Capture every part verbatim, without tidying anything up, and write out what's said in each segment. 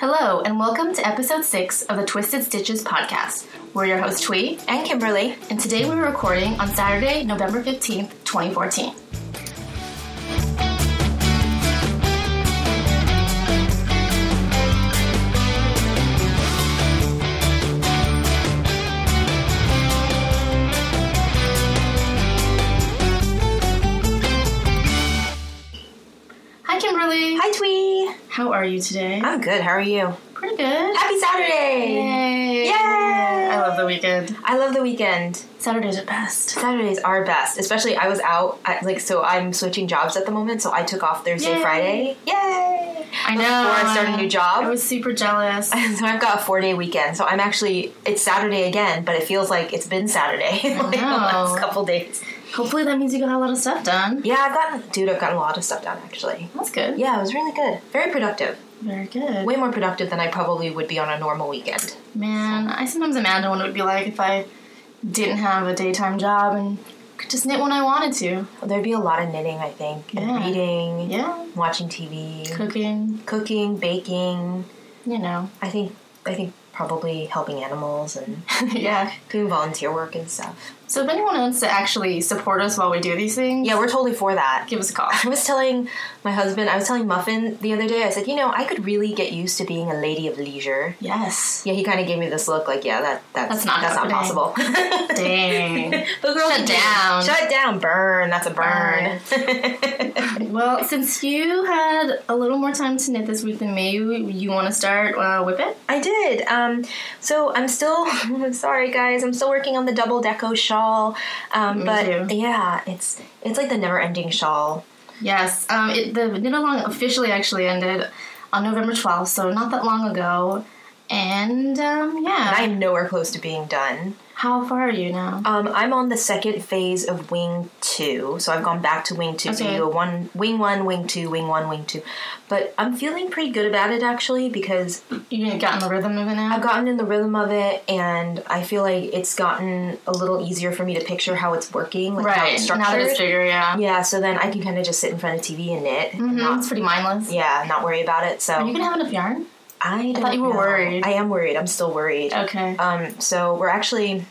Hello, and welcome to episode six of the Twisted Stitches podcast. We're your hosts, Thuy and Kimberly, and today we're recording on Saturday, November fifteenth, twenty fourteen. How are you today? I'm good. How are you? Pretty good. Happy Saturday! Yay! Yay! I love the weekend. I love the weekend. Saturdays are best. Saturdays are best. Especially I was out, at, like, so I'm switching jobs at the moment, so I took off Thursday, Yay. Friday. Yay! I know. Before I start a new job. I was super jealous. So I've got a four-day weekend, so I'm actually, it's Saturday again, but it feels like it's been Saturday like the last couple days. Hopefully that means you got a lot of stuff done. Yeah, I've gotten, dude, I've gotten a lot of stuff done, actually. That's good. Yeah, it was really good. Very productive. Very good. Way more productive than I probably would be on a normal weekend. Man, I sometimes imagine what it would be like if I didn't have a daytime job and could just knit when I wanted to. Well, there'd be a lot of knitting, I think. And yeah. reading. Yeah. Watching T V. Cooking. Cooking, baking. You know. I think, I think... probably helping animals and yeah, doing volunteer work and stuff. So if anyone wants to actually support us while we do these things... Yeah, we're totally for that. Give us a call. I was telling my husband, I was telling Muffin the other day, I said, you know, I could really get used to being a lady of leisure. Yes. Yeah, he kind of gave me this look like, yeah, that that's, that's, not, that's not possible. Dang. The girl Shut down. Shut down. Burn. That's a burn. burn. Well, since you had a little more time to knit this week than me, you want to start uh, Whip It? I did. Um, Um, so I'm still, I'm sorry guys, I'm still working on the double deco shawl, um, but too. yeah, it's it's like the never ending shawl. Yes, um, it, the knit along officially actually ended on November twelfth, so not that long ago, and um, yeah. And I'm nowhere close to being done. How far are you now? Um, I'm on the second phase of wing two, so I've gone back to wing two. Okay. So you go one, wing one, wing two, wing one, wing two. But I'm feeling pretty good about it, actually, because... You've gotten the rhythm of it now? I've gotten in the rhythm of it, and I feel like it's gotten a little easier for me to picture how it's working, like right. how it's structured. Now that it's bigger, yeah. Yeah, so then I can kind of just sit in front of T V and knit. Mm-hmm. And not, it's pretty mindless. Yeah, not worry about it, so... Are you going to have enough yarn? I, don't I thought you were know. worried. I am worried. I'm still worried. Okay. Um, so we're actually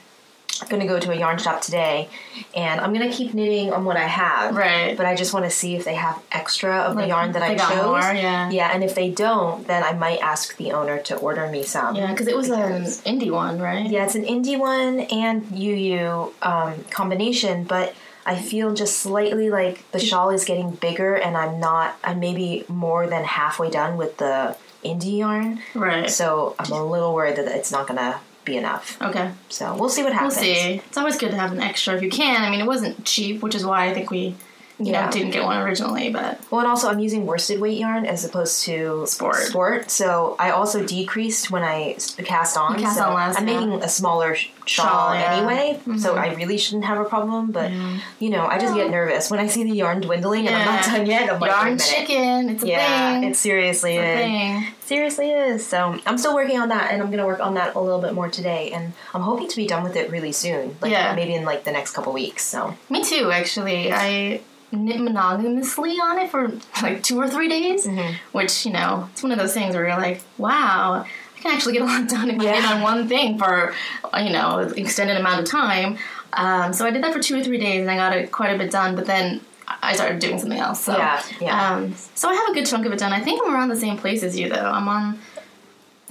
going to go to a yarn shop today, and I'm going to keep knitting on what I have. Right. But I just want to see if they have extra of like, the yarn that I chose. More, yeah. Yeah, and if they don't, then I might ask the owner to order me some. Yeah, cause it was because, an indie one, right? Yeah, it's an indie one and U U um, combination, but... I feel just slightly like the shawl is getting bigger and I'm not, I'm maybe more than halfway done with the indie yarn. Right. So I'm a little worried that it's not going to be enough. Okay. So we'll see what happens. We'll see. It's always good to have an extra if you can. I mean, it wasn't cheap, which is why I think we... You yeah. know, didn't get one originally, but... Well, and also I'm using worsted weight yarn as opposed to... Sport. Sport, so I also decreased when I cast on. You cast so on last I'm yeah. making a smaller sh- shawl yeah. anyway, mm-hmm. so I really shouldn't have a problem, but, yeah. you know, I just yeah. get nervous when I see the yarn dwindling yeah. and I'm not done yet. I'm like, yarn chicken, it's a yeah, thing. Yeah, it seriously it's is. A thing. Seriously is. So I'm still working on that, and I'm going to work on that a little bit more today, and I'm hoping to be done with it really soon. Like, yeah. maybe in, like, the next couple weeks, so... Me too, actually. I... knit monogamously on it for like two or three days, mm-hmm. which, you know, it's one of those things where you're like, wow, I can actually get a lot done if yeah. I knit on one thing for, you know, an extended amount of time. Um, so I did that for two or three days and I got it quite a bit done, but then I started doing something else. So, yeah, yeah. Um, so I have a good chunk of it done. I think I'm around the same place as you, though. I'm on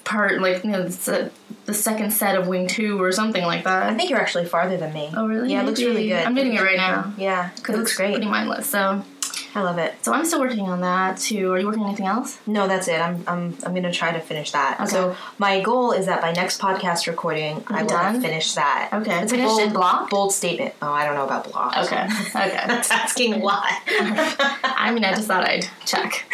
part, like, you know, the, the second set of wing two or something like that. I think you're actually farther than me. Oh, really? Yeah, Maybe. It looks really good. I'm knitting it right now. Yeah, it looks it's great. Pretty mindless, so... I love it. So I'm still working on that, too. Are you working on anything else? No, that's it. I'm I'm I'm going to try to finish that. Okay. So my goal is that by next podcast recording, You're I will done? finish that. Okay. It's finished in block? Bold statement. Oh, I don't know about block. Okay. Okay. That's asking a lot. I mean, I just thought I'd check.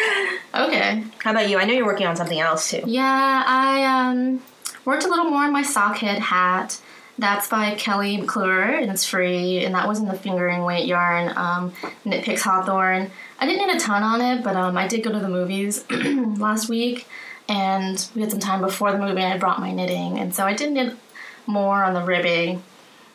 Okay. How about you? I know you're working on something else, too. Yeah, I um worked a little more on my sockhead hat. That's by Kelly McClure, and it's free, and that was in the fingering weight yarn, um, Knit Picks Hawthorne. I didn't knit a ton on it, but um, I did go to the movies last week, and we had some time before the movie, and I brought my knitting, and so I did knit more on the ribbing.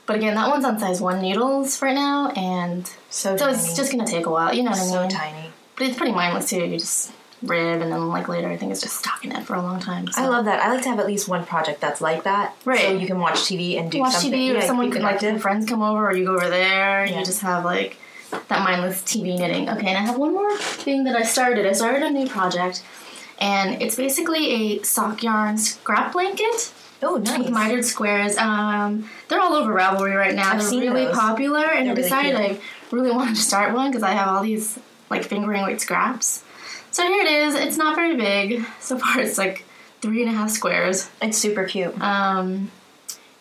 But again, that one's on size one needles right now, and so, so it's just going to take a while, you know what so I mean? So tiny. But it's pretty mindless, too. You just rib, and then like later I think it's just stockinette for a long time. So. I love that. I like to have at least one project that's like that. Right. So you can watch T V and do watch something. Watch T V, or yeah, someone can like have friends come over, or you go over there, and yeah. you just have like that mindless T V knitting. Okay, and I have one more thing that I started. I started a new project, and it's basically a sock yarn scrap blanket. Oh, nice. With mitered squares. Um, they're all over Ravelry right now. I've they're seen really those. popular, and they're I really decided cute. I really wanted to start one because I have all these like fingering weight scraps. So here it is. It's not very big. So far it's like three and a half squares. It's super cute. Um,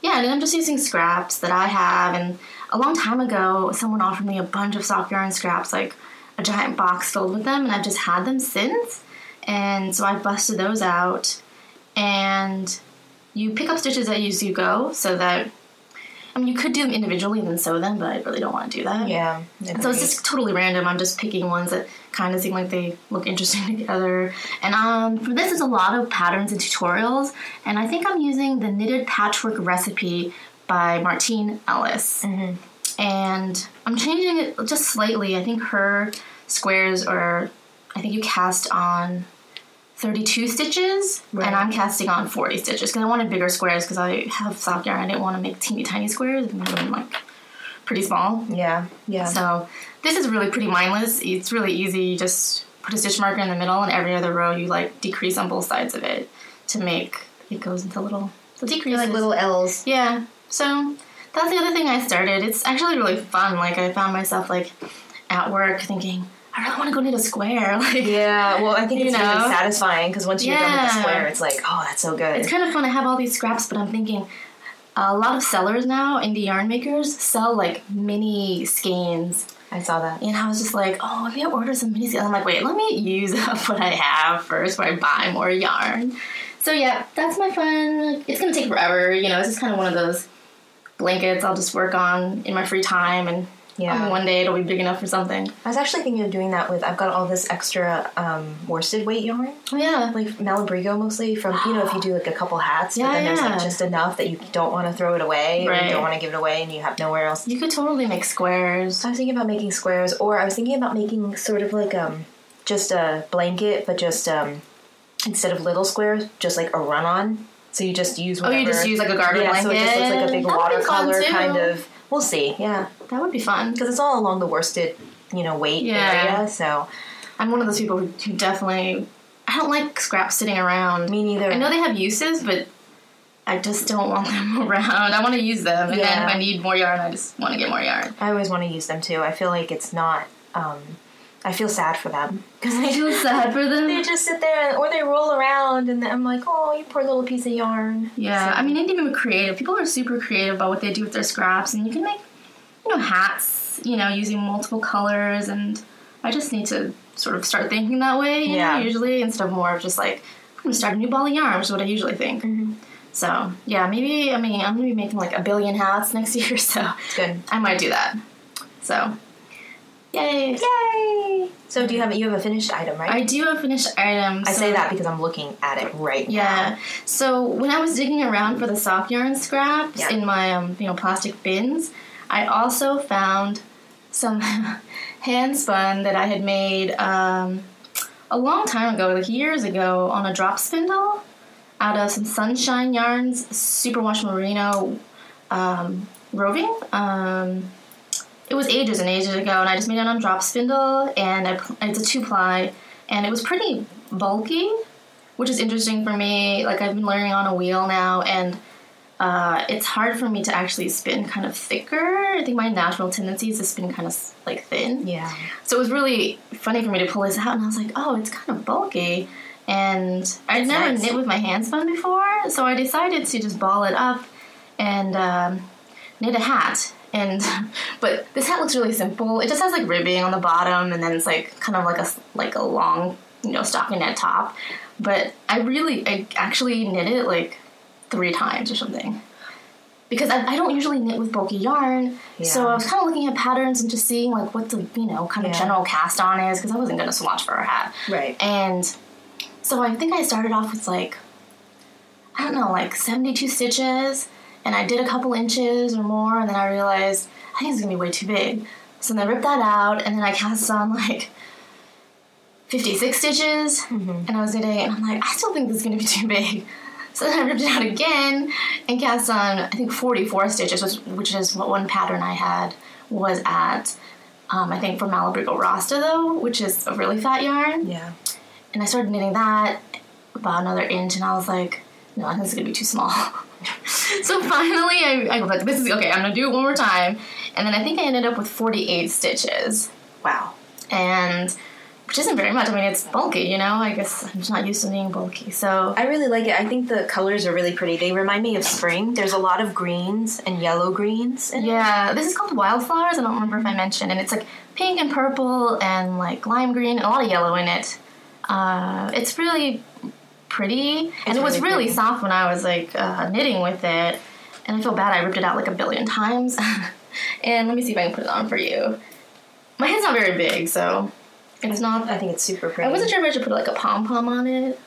yeah, and I'm just using scraps that I have. And a long time ago, someone offered me a bunch of soft yarn scraps, like a giant box filled with them, and I've just had them since. And so I busted those out. And you pick up stitches as you go, so that, I mean, you could do them individually and then sew them, but I really don't want to do that. Yeah. It so it's just totally random. I'm just picking ones that kind of seem like they look interesting together. And um, for this, is a lot of patterns and tutorials, and I think I'm using the Knitted Patchwork Recipe by Martine Ellis. Mm-hmm. And I'm changing it just slightly. I think her squares are, I think you cast on thirty-two stitches, right. And I'm casting on forty stitches because I wanted bigger squares because I have sock yarn. I didn't want to make teeny tiny squares. It would have been like pretty small. Yeah, yeah. So this is really pretty mindless. It's really easy. You just put a stitch marker in the middle, and every other row you like decrease on both sides of it to make it goes into little so decreases, like little L's. Yeah. So that's the other thing I started. It's actually really fun. Like I found myself like at work thinking, I really want to go knit a square. Like, yeah, well, I think it's know? really satisfying because once you're yeah. done with the square, it's like, oh, that's so good. It's kind of fun. I have all these scraps, but I'm thinking a lot of sellers now, indie yarn makers, sell like mini skeins. I saw that. And I was just like, oh, maybe I'll order some mini skeins. I'm like, wait, let me use up what I have first before I buy more yarn. So, yeah, that's my fun. It's going to take forever. You know, it's just kind of one of those blankets I'll just work on in my free time and yeah. I mean, one day it'll be big enough for something. I was actually thinking of doing that with, I've got all this extra um, worsted weight yarn. Oh, yeah. Like Malabrigo mostly from, you know, if you do like a couple hats, yeah, but then yeah. there's like just enough that you don't want to throw it away right. or you don't want to give it away and you have nowhere else. You could totally make squares. I was thinking about making squares, or I was thinking about making sort of like um, just a blanket, but just um, instead of little squares, just like a run-on. So you just use whatever. Oh, you just use like a garden yeah, blanket. Yeah, so it just looks like a big That'd watercolor kind of. We'll see, yeah. That would be fun. Because it's all along the worsted, you know, weight yeah. area, so. I'm one of those people who definitely, I don't like scraps sitting around. Me neither. I know they have uses, but I just don't want them around. I want to use them, and yeah. then if I need more yarn, I just want to get more yarn. I always want to use them, too. I feel like it's not, um, I feel sad for them. Because they feel sad for them? They just sit there, or they roll around, and I'm like, oh, you poor little piece of yarn. Yeah, so. I mean, even creative. People are super creative about what they do with their scraps, and you can make You know, hats, you know, using multiple colors, and I just need to sort of start thinking that way, you yeah. know, usually, instead of more of just like, I'm going to start a new ball of yarn, which is what I usually think. Mm-hmm. So, yeah, maybe, I mean, I'm going to be making like a billion hats next year, so good. I might do that. So, yay! Yay! So do you have, you have a finished item, right? I do have finished items. I so say that because I'm looking at it right yeah. now. Yeah. So when I was digging around for the soft yarn scraps yeah. in my, um, you know, plastic bins, I also found some hand spun that I had made um, a long time ago, like years ago, on a drop spindle out of some Sunshine Yarns Superwash Merino um, roving. Um, it was ages and ages ago, and I just made it on a drop spindle, and I, it's a two-ply, and it was pretty bulky, which is interesting for me. Like, I've been learning on a wheel now, and Uh, it's hard for me to actually spin kind of thicker. I think my natural tendency is to spin kind of, like, thin. Yeah. So it was really funny for me to pull this out, and I was like, oh, it's kind of bulky. And I'd That's never nice. knit with my hand spun before, so I decided to just ball it up and um, knit a hat. And But this hat looks really simple. It just has, like, ribbing on the bottom, and then it's, like, kind of like a, like a long, you know, stockinette top. But I really, I actually knit it, like, three times or something. Because I, I don't usually knit with bulky yarn, yeah. so I was kind of looking at patterns and just seeing, like, what the, you know, kind of yeah. general cast-on is, because I wasn't going to swatch for a hat. Right. And so I think I started off with, like, I don't know, like, seventy-two stitches, and I did a couple inches or more, and then I realized, I think it's going to be way too big. So then I ripped that out, and then I cast on, like, fifty-six stitches, mm-hmm. and I was knitting, and I'm like, I still think this is going to be too big. So then I ripped it out again and cast on, I think, forty-four stitches, which, which is what one pattern I had was at, um, I think, for Malabrigo Rasta, though, which is a really fat yarn. Yeah. And I started knitting that about another inch, and I was like, no, I think this is going to be too small. So finally, I, I go, like, this is, okay, I'm going to do it one more time. And then I think I ended up with forty-eight stitches. Wow. And... which isn't very much. I mean, it's bulky, you know? I guess I'm just not used to being bulky, so... I really like it. I think the colors are really pretty. They remind me of spring. There's a lot of greens and yellow greens in yeah, it. This is called Wildflowers. I don't remember if I mentioned. And it's, like, pink and purple and, like, lime green and a lot of yellow in it. Uh, it's really pretty. It's and it was really, really soft when I was, like, uh, knitting with it. And I feel bad. I ripped it out, like, a billion times. And let me see if I can put it on for you. My hand's not very big, so... It's not... I think it's super pretty. I wasn't sure if I should put, like, a pom-pom on it.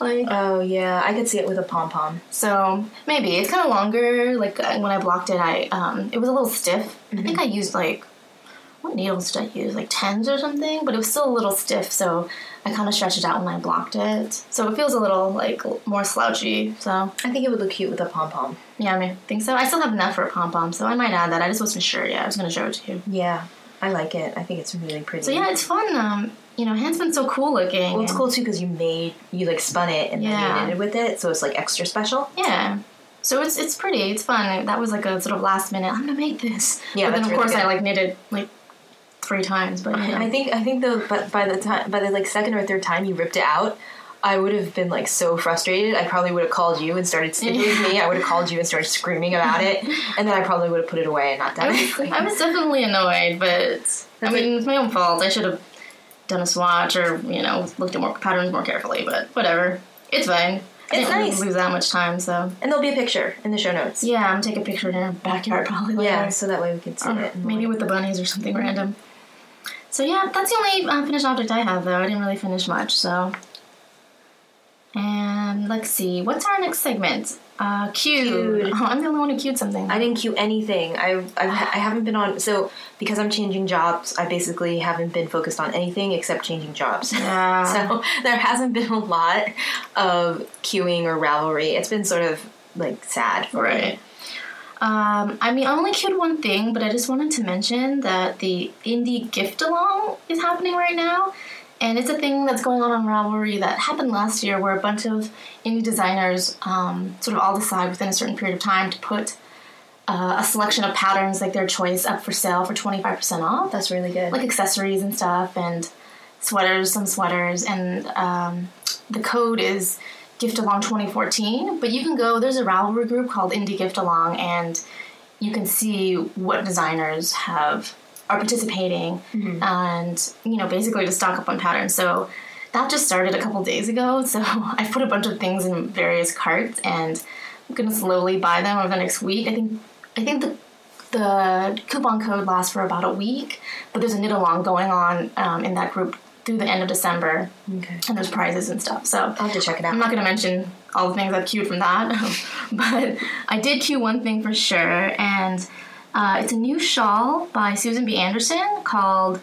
Like... Oh, yeah. I could see it with a pom-pom. So, maybe. It's kind of longer. Like, when I blocked it, I... Um, it was a little stiff. Mm-hmm. I think I used, like... What needles did I use? Like, tens or something? But it was still a little stiff, so I kind of stretched it out when I blocked it. So it feels a little, like, more slouchy, so... I think it would look cute with a pom-pom. Yeah, I mean, I think so. I still have enough for a pom-pom, so I might add that. I just wasn't sure yet. I was going to show it to you. Yeah. I like it. I think it's really pretty. So, yeah, it's fun. Um, you know, hand's been so cool looking. Well, it's cool, too, because you made, you, like, spun it and yeah. then you knitted with it, so it's, like, extra special. Yeah. So it's it's pretty. It's fun. That was, like, a sort of last minute, I'm going to make this. Yeah, but then, of really course, good. I, like, knitted, like, three times. But, you know. I think, I think though, but by the time, by the, like, second or third time you ripped it out, I would have been, like, so frustrated. I probably would have called you and started sticking with me. I would have called you and started screaming about it. And then I probably would have put it away and not done anything. I was definitely annoyed, but, I mean, it's my own fault. I should have done a swatch or, you know, looked at more patterns more carefully, but whatever. It's fine. I it's didn't nice. Lose that much time, so. And there'll be a picture in the show notes. Yeah, I'm going to take a picture in our backyard probably later. Yeah, so that way we can see or it. Maybe with the bunnies or something random. So, yeah, that's the only uh, finished object I have, though. I didn't really finish much, so... And let's see, what's our next segment? Uh, cued. Oh, I'm the only one who cued something. I didn't cue anything. I I've, I've, I haven't been on, so because I'm changing jobs, I basically haven't been focused on anything except changing jobs. Yeah. So there hasn't been a lot of cueing or Ravelry. It's been sort of, like, sad for right. me. Um, I mean, I only cued one thing, but I just wanted to mention that the Indie Gift Along is happening right now. And it's a thing that's going on on Ravelry that happened last year where a bunch of indie designers um, sort of all decide within a certain period of time to put uh, a selection of patterns, like their choice, up for sale for twenty-five percent off. That's really good. Like accessories and stuff and sweaters, some sweaters. And um, the code is Gift Along twenty fourteen. But you can go, there's a Ravelry group called Indie Gift Along, and you can see what designers have... are participating mm-hmm. and, you know, basically to stock up on patterns. So that just started a couple days ago. So I've put a bunch of things in various carts and I'm going to slowly buy them over the next week. I think I think the the coupon code lasts for about a week, but there's a knit along going on um, in that group through the end of December. Okay. And there's prizes and stuff. So I'll have to check it out. I'm not going to mention all the things I've cued from that, but I did cue one thing for sure. And Uh, it's a new shawl by Susan B. Anderson called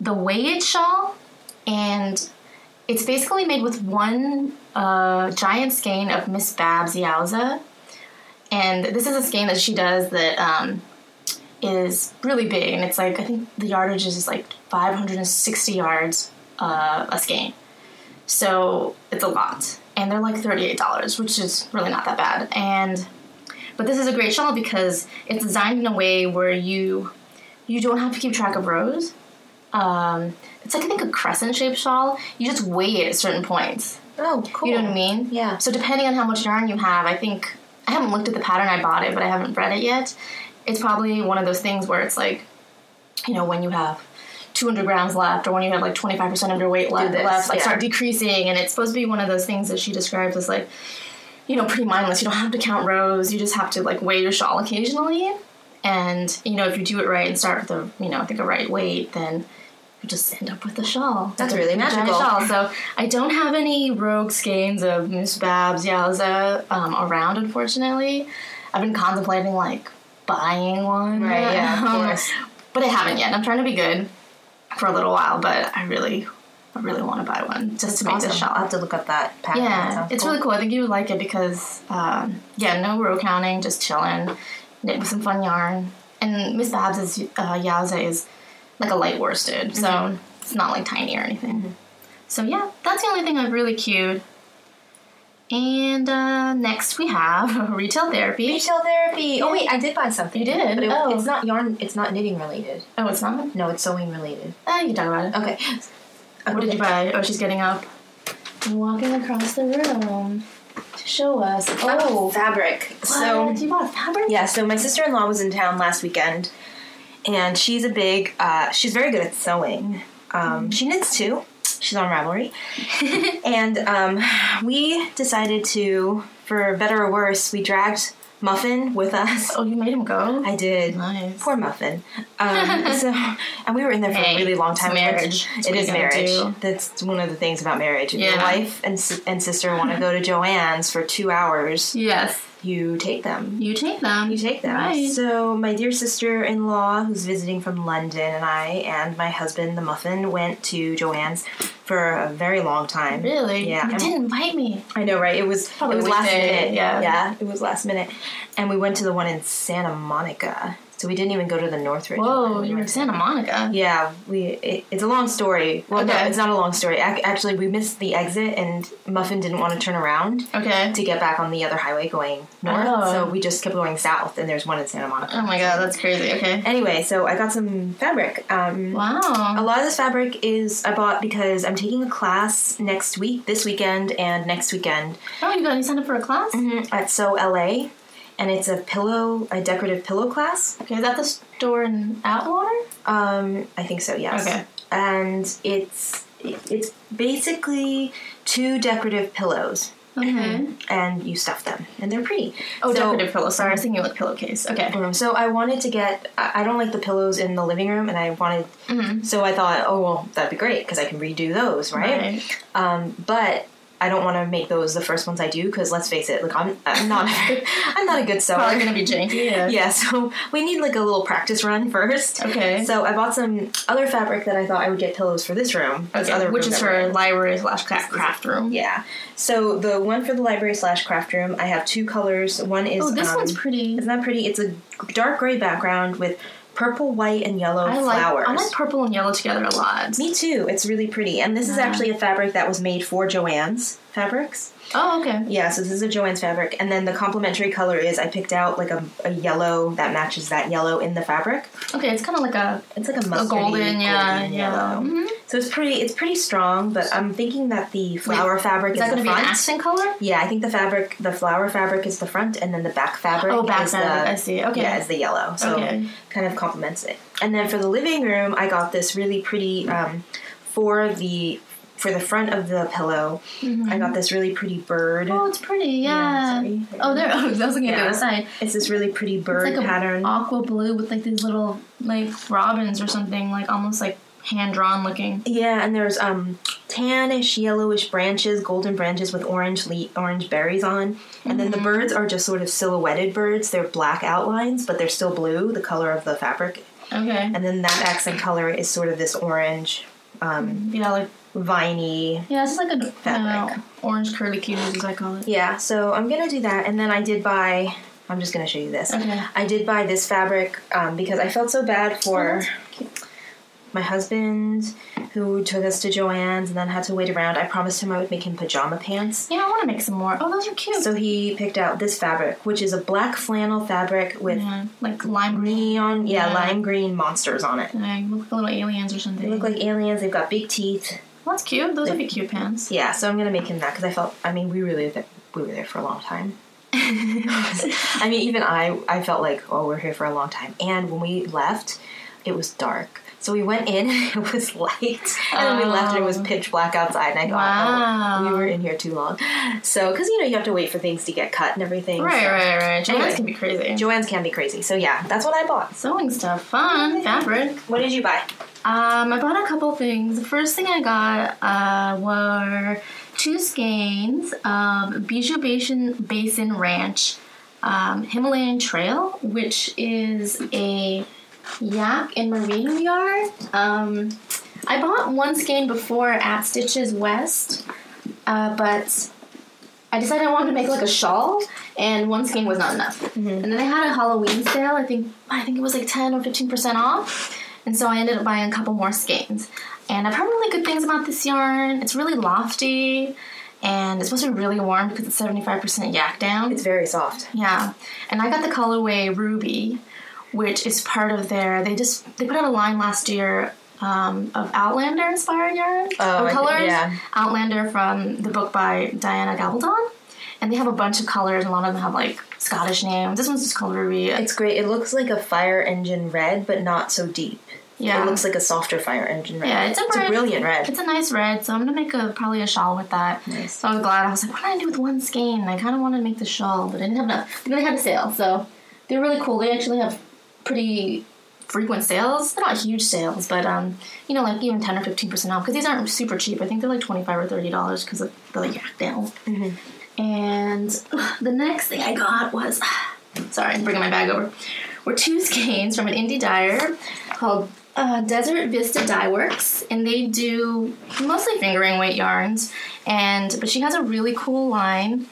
the Weighed Shawl, and it's basically made with one uh, giant skein of Miss Babs Yowza, and this is a skein that she does that um, is really big, and it's like, I think the yardage is just like five hundred sixty yards uh, a skein, so it's a lot, and they're like thirty-eight dollars, which is really not that bad, and... But this is a great shawl because it's designed in a way where you you don't have to keep track of rows. Um, it's like, I think, a crescent-shaped shawl. You just weigh it at certain points. Oh, cool. You know what I mean? Yeah. So depending on how much yarn you have, I think... I haven't looked at the pattern I bought it, but I haven't read it yet. It's probably one of those things where it's like, you know, when you have two hundred grams left or when you have, like, twenty-five percent of your weight left, left like, yeah. start decreasing. And it's supposed to be one of those things that she describes as, like... you know, pretty mindless. You don't have to count rows. You just have to, like, weigh your shawl occasionally. And, you know, if you do it right and start with the, you know, I think a right weight, then you just end up with a shawl. That's really magical. Shawl. So I don't have any rogue skeins of Miss Babs Yowza um, around, unfortunately. I've been contemplating, like, buying one. Right, right yeah, now. Of course. But I haven't yet. I'm trying to be good for a little while, but I really I really want to buy one just to make awesome. This shawl. I'll have to look up that pattern. Yeah, it's cool. Really cool. I think you would like it because, um, yeah, no row counting, just chilling, knit with some fun yarn. And Miss Babs' uh, Yowza is like a light worsted, mm-hmm. so it's not like tiny or anything. Mm-hmm. So, yeah, that's the only thing I've really cued. And uh, next we have Retail Therapy. Retail Therapy. Oh, wait, I did buy something. You did? But it, oh. It's not yarn. It's not knitting related. Oh, it's not? No, it's sewing related. Oh, uh, you can talk about it. Okay. What okay. did you buy? Oh, she's getting up. Walking across the room to show us. Oh, fabric. What? So, you bought fabric? Yeah, so my sister-in-law was in town last weekend, and she's a big, uh, she's very good at sewing. Um, mm. She knits, too. She's on Ravelry. And um, we decided to, for better or worse, we dragged Muffin with us. Oh, you made him go? I did. Nice. Poor Muffin. Um, so, and we were in there for hey, a really long time. It's marriage. It's it is marriage. Do. That's one of the things about marriage. If yeah. your wife and, and sister want to go to Joanne's for two hours, yes, you take them. You take them. You take them. Right. So my dear sister-in-law, who's visiting from London, and I and my husband, the Muffin, went to Joanne's for a very long time. Really? Yeah. You and didn't invite me. I know, right? It was Probably it was last it. minute. Yeah. Yeah, it was last minute. And we went to the one in Santa Monica. So we didn't even go to the Northridge. Whoa, you were in Santa Monica. Yeah, we. It, it's a long story. Well, okay. No, it's not a long story. Ac- actually, we missed the exit, and Muffin didn't want to turn around okay. to get back on the other highway going north. Oh. So we just kept going south, and there's one in Santa Monica. Oh, my God, that's crazy. Okay. Anyway, so I got some fabric. Um, wow. A lot of this fabric is I bought because I'm taking a class next week, this weekend, and next weekend. Oh, you got you signed up for a class? Mm-hmm. At Sew L A. And it's a pillow, a decorative pillow class. Okay, is that the store in Outlander? Um, I think so, yes. Okay. And it's it's basically two decorative pillows. Okay. And you stuff them. And they're pretty. Oh, so, decorative pillows. Sorry, I was thinking like pillowcase. Okay. Um, so I wanted to get, I don't like the pillows in the living room, and I wanted, mm-hmm. so I thought, oh, well, that'd be great, because I can redo those, right? Right. Um, but... I don't want to make those the first ones I do because let's face it, like I'm, I'm not, I'm not a good sewer. Probably gonna be janky. Yeah. Yeah. So we need like a little practice run first. Okay. So I bought some other fabric that I thought I would get pillows for this room. Okay. Other Which room is for library slash craft room. Yeah. So the one for the library slash craft room, I have two colors. One is oh, this um, one's pretty. Isn't that pretty? It's a dark gray background with purple, white, and yellow I flowers. Like, I like purple and yellow together a lot. Me too. It's really pretty. And this yeah. is actually a fabric that was made for Joann's Fabrics. Oh, okay. Yeah, so this is a Joann's fabric. And then the complementary color is I picked out like a, a yellow that matches that yellow in the fabric. Okay, it's kind of like a... It's like a mustardy, a golden, yeah, golden yeah. yellow. Mm-hmm. So it's pretty It's pretty strong, but I'm thinking that the flower Wait, fabric is, is that the front. Is that going to be an accent color? Yeah, I think the fabric, the flower fabric is the front, and then the back fabric oh, back is fabric, the... I see. Okay. Yeah, is the yellow. So okay. kind of complements it. And then for the living room, I got this really pretty, um, for the for the front of the pillow, mm-hmm. I got this really pretty bird. Oh, it's pretty, yeah. yeah sorry, oh, there. Oh, I was looking at yeah. the other side. It's this really pretty bird it's like a pattern. Aqua blue with like these little like robins or something, like almost like hand-drawn looking. Yeah, and there's um tannish, yellowish branches, golden branches with orange le- orange berries on. Mm-hmm. And then the birds are just sort of silhouetted birds. They're black outlines, but they're still blue, the color of the fabric. Okay. And then that accent color is sort of this orange. Um, yeah, like viney. Yeah, it's like a fabric. Uh, orange curly cuties, as I call it. Yeah, so I'm going to do that. And then I did buy... I'm just going to show you this. Okay. I did buy this fabric um, because I felt so bad for... Oh, my husband, who took us to Joann's and then had to wait around. I promised him I would make him pajama pants. Yeah, I want to make some more. Oh, those are cute. So he picked out this fabric, which is a black flannel fabric with yeah, like lime neon, yeah, yeah, lime green monsters on it. Yeah, look like little aliens or something. They look like aliens. They've got big teeth. Well, that's cute. Those would be cute pants. Yeah, so I'm gonna make him that because I felt. I mean, we really we were there for a long time. I mean, even I I felt like oh we're here for a long time, and when we left, it was dark. So we went in, it was light, and then we left, and it was pitch black outside, and I thought, wow. oh, we were in here too long. So, because, you know, you have to wait for things to get cut and everything. Right, so. right, right. Joann's anyway, can be crazy. Joann's can be crazy. So, yeah, that's what I bought. Sewing stuff. Fun. Fabric. What did you buy? Um, I bought a couple things. The first thing I got uh, were two skeins of Bijou Basin, Basin Ranch um, Himalayan Trail, which is a... yak and merino yarn. Um, I bought one skein before at Stitches West, uh, but I decided I wanted to make like a shawl, and one skein was not enough. Mm-hmm. And then they had a Halloween sale. I think I think it was like ten or fifteen percent off, and so I ended up buying a couple more skeins. And I've heard really good things about this yarn. It's really lofty, and it's supposed to be really warm because it's seventy-five percent yak down. It's very soft. Yeah, and I got the colorway Ruby, which is part of their. They just they put out a line last year. Um, of Outlander inspired yarn oh, or colors. Yeah. Outlander from the book by Diana Gabaldon. And they have a bunch of colors, and a lot of them have like Scottish names. This one's just called Ruby. It's great. It looks like a fire engine red, but not so deep. Yeah. It looks like a softer fire engine red. Yeah, it's a, it's red, a brilliant red. It's a nice red, so I'm gonna make a probably a shawl with that. Nice. So I was glad. I was like, what did I do with one skein? I kinda wanted to make the shawl, but I didn't have enough. Then they had a sale, so they're really cool. They actually have pretty frequent sales. They're not huge sales, but um, you know, like even ten or fifteen percent off because these aren't super cheap. I think they're like twenty-five or thirty dollars because of the like yak down. Mm-hmm. And uh, the next thing I got was, sorry, I'm bringing my bag over. Were two skeins from an indie dyer called uh, Desert Vista Dye Works, and they do mostly fingering weight yarns. And but she has a really cool line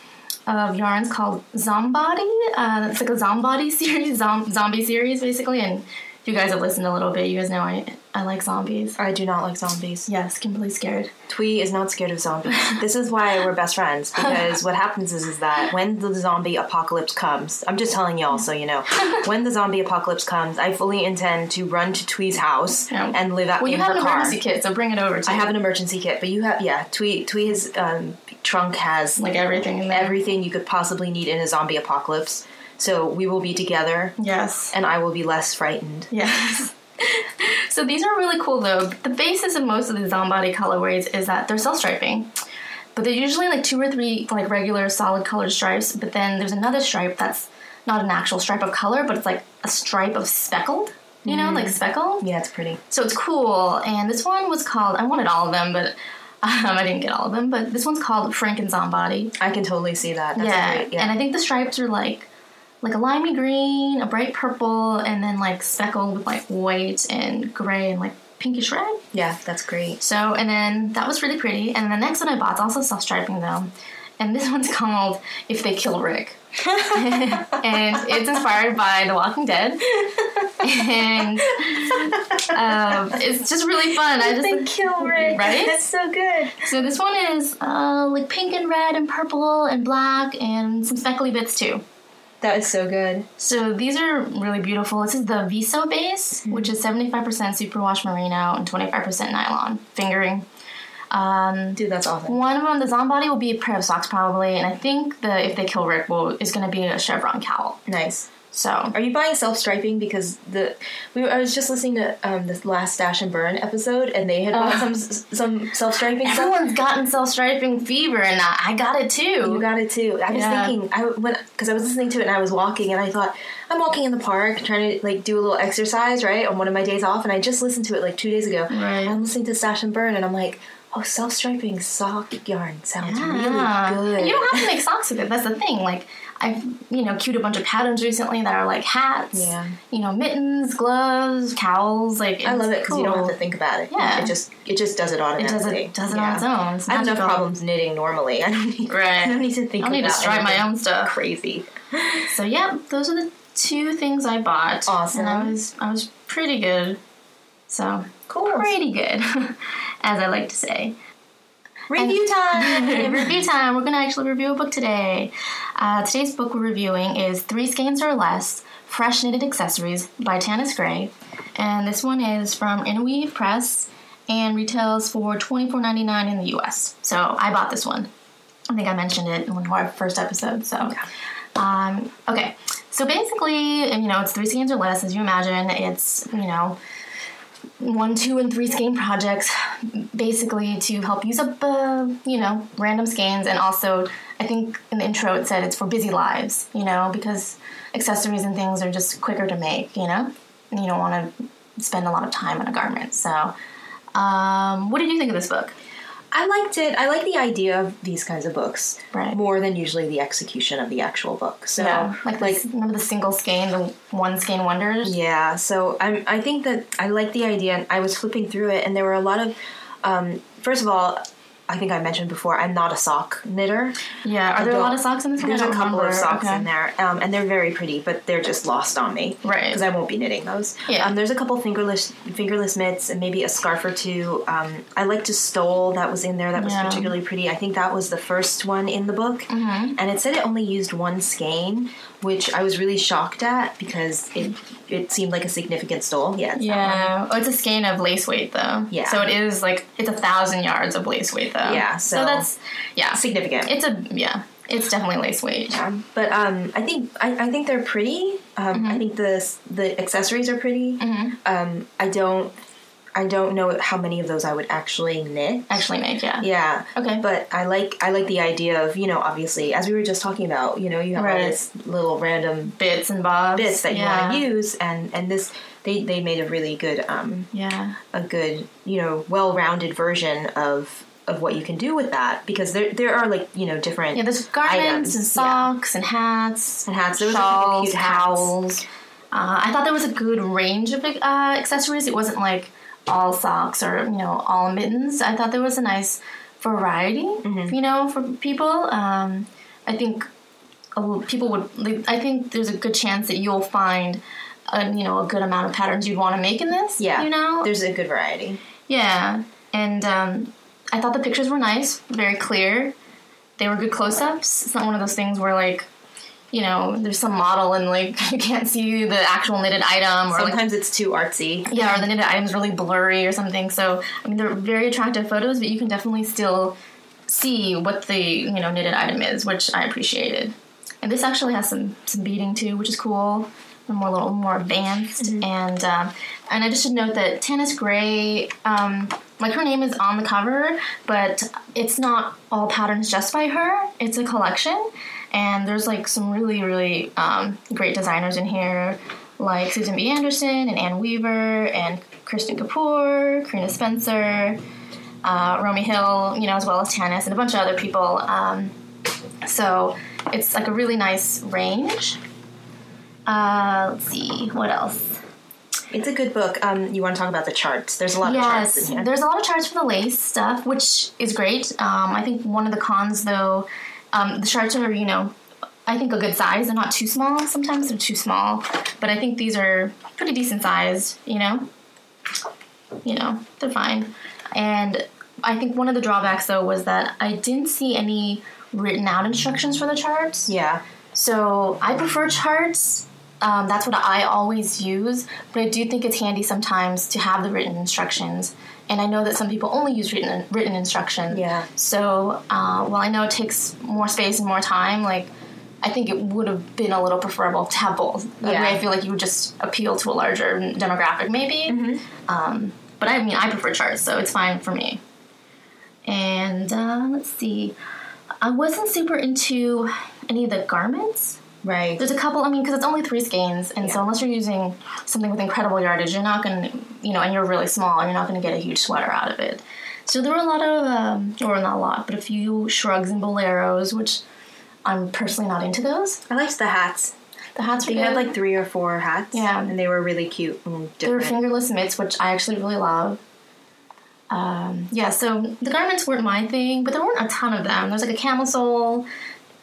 of yarns called Zombody. Uh, it's like a Zombody series, zom- zombie series basically, and you guys have listened a little bit. You guys know I, I like zombies. I do not like zombies. Yes, Kimberly's scared. Thuy is not scared of zombies. This is why we're best friends, because what happens is, is that when the zombie apocalypse comes, I'm just telling y'all so you know, when the zombie apocalypse comes, I fully intend to run to Thui's house yeah. and live out well, in her car. Well, you have an emergency kit, so bring it over to I you. have an emergency kit, but you have, yeah, Thuy, Thui's um, trunk has like everything in there. Everything you could possibly need in a zombie apocalypse. So we will be together. Yes. And I will be less frightened. Yes. So these are really cool, though. The basis of most of the Zombody colorways is that they're self-striping. But they're usually like two or three like regular solid colored stripes. But then there's another stripe that's not an actual stripe of color, but it's like a stripe of speckled. You mm. know, like speckled. Yeah, it's pretty. So it's cool. And this one was called, I wanted all of them, but Um, I didn't get all of them. But this one's called Frank and Zombody. I can totally see that. That's yeah. great. Yeah. And I think the stripes are like... like a limey green, a bright purple, and then like speckled with like white and gray and like pinkish red. Yeah, that's great. So, and then that was really pretty. And the next one I bought is also self-striping though. And this one's called If They Kill Rick. And it's inspired by The Walking Dead. And um, it's just really fun. I just They like, Kill Rick. Right? That's so good. So this one is uh, like pink and red and purple and black and some speckly bits too. That is so good. So these are really beautiful. This is the Viso base, mm-hmm. which is seventy-five percent Superwash Merino and twenty-five percent nylon fingering. Um, Dude, that's awesome. One of them, the Zombody, will be a pair of socks probably, and I think the If They Kill Rick will is going to be a chevron cowl. Nice. So, are you buying self-striping? Because the we were, I was just listening to um, this last Stash and Burn episode, and they had uh, bought some some self-striping. Everyone's stuff. gotten self-striping fever, and I, I got it too. You got it too. I was yeah. thinking, I when because I was listening to it, and I was walking, and I thought I'm walking in the park, trying to like do a little exercise, right, on one of my days off, and I just listened to it like two days ago. Right. I'm listening to Stash and Burn, and I'm like, oh, self-striping sock yarn sounds yeah. really good. And you don't have to make socks with it. That's the thing. Like, I've, you know, cued a bunch of patterns recently that are like hats, yeah. you know, mittens, gloves, cowls. Like, I love it because cool. you don't have to think about it. Yeah. It just it just does it automatically. It does it, does it yeah. on its own. It's I have enough problems knitting normally. I don't need, right. I don't need to think about it. I don't need to stripe my own stuff. Crazy. So, yeah, those are the two things I bought. Awesome. And I was, I was pretty good. So, cool. Pretty good, as I like to say. Review time! Review time! We're going to actually review a book today. Uh, today's book we're reviewing is Three Skeins or Less, Fresh Knitted Accessories by Tanis Gray. And this one is from Inweave Press and retails for twenty-four ninety-nine in the U S. So I bought this one. I think I mentioned it in our first episode. So, um, okay. So basically, you know, it's Three Skeins or Less, as you imagine. It's, you know... one, two, and three skein projects, basically to help use up, uh, you know, random skeins. And also, I think in the intro it said it's for busy lives, you know, because accessories and things are just quicker to make, you know, and you don't want to spend a lot of time on a garment. So, um, what did you think of this book? I liked it. I like the idea of these kinds of books right. more than usually the execution of the actual book. So yeah, like, like the, remember the single skein, the one skein wonders? Yeah. So I I think that I like the idea. And I was flipping through it, and there were a lot of, um, first of all, I think I mentioned before, I'm not a sock knitter. Yeah. Are there a lot of socks in this one? There's a couple of socks in there, um, and they're very pretty, but they're just lost on me. Right. Because I won't be knitting those. Yeah. Um, there's a couple fingerless fingerless mitts and maybe a scarf or two. Um, I liked a stole that was in there that was yeah. particularly pretty. I think that was the first one in the book, mm-hmm. and it said it only used one skein, which I was really shocked at because it it seemed like a significant stole. Yeah. It's yeah. Oh, it's a skein of lace weight, though. Yeah. So it is like, it's a thousand yards of lace weight, though. Yeah. So, so that's, yeah. significant. It's a, yeah. It's definitely lace weight. Yeah. But um, I think, I, I think they're pretty. Um, mm-hmm. I think the, the accessories are pretty. Mm-hmm. Um, I don't, I don't know how many of those I would actually knit. Actually make, yeah. Yeah. Okay. But I like I like the idea of, you know, obviously, as we were just talking about, you know, you have right. all this little random bits and bobs bits that yeah. you want to use, and, and this they, they made a really good um yeah. a good, you know, well-rounded version of of what you can do with that, because there there are, like, you know, different yeah, there's garments items. and socks yeah. and hats and hats. There was shawls, cute towels. Uh, I thought there was a good range of uh, accessories. It wasn't like all socks or, you know, all mittens. I thought there was a nice variety, mm-hmm. you know, for people. Um, I think people would, I think there's a good chance that you'll find, a, you know, a good amount of patterns you'd want to make in this. Yeah. You know? There's a good variety. Yeah. And um, I thought the pictures were nice, very clear. They were good close-ups. It's not one of those things where, like, you know, there's some model and, like, you can't see the actual knitted item. Or sometimes, like, it's too artsy. Yeah, or the knitted item's really blurry or something. So, I mean, they're very attractive photos, but you can definitely still see what the, you know, knitted item is, which I appreciated. And this actually has some, some beading, too, which is cool. And more, a little more advanced. Mm-hmm. And um, and I just should note that Tanis Gray, um, like, her name is on the cover, but it's not all patterns just by her. It's a collection. And there's, like, some really, really um, great designers in here, like Susan B. Anderson and Ann Weaver and Kristen Kapoor, Karina Spencer, uh, Romy Hill, you know, as well as Tanis and a bunch of other people. Um, so it's, like, a really nice range. Uh, let's see. What else? It's a good book. Um, you want to talk about the charts. There's a lot yes, of charts in here. There's a lot of charts for the lace stuff, which is great. Um, I think one of the cons, though... Um, the charts are, you know, I think a good size. They're not too small. Sometimes they're too small. But I think these are pretty decent sized, you know. You know, they're fine. And I think one of the drawbacks, though, was that I didn't see any written out instructions for the charts. Yeah. So I prefer charts. Um, that's what I always use. But I do think it's handy sometimes to have the written instructions. And I know that some people only use written written instruction. Yeah. So uh, while I know it takes more space and more time, like, I think it would have been a little preferable to have both. Like, yeah. I feel like you would just appeal to a larger demographic, maybe. Mm-hmm. Um, but I mean, I prefer charts, so it's fine for me. And uh, let's see, I wasn't super into any of the garments. Right. There's a couple, I mean, because it's only three skeins, and yeah. so unless you're using something with incredible yardage, you're not going to, you know, and you're really small, you're not going to get a huge sweater out of it. So there were a lot of, um, or not a lot, but a few shrugs and boleros, which I'm personally not into those. I liked the hats. The hats were good. They had, like, three or four hats. Yeah. And they were really cute and different. They were fingerless mitts, which I actually really love. Um, yeah, so the garments weren't my thing, but there weren't a ton of them. There was, like, a camisole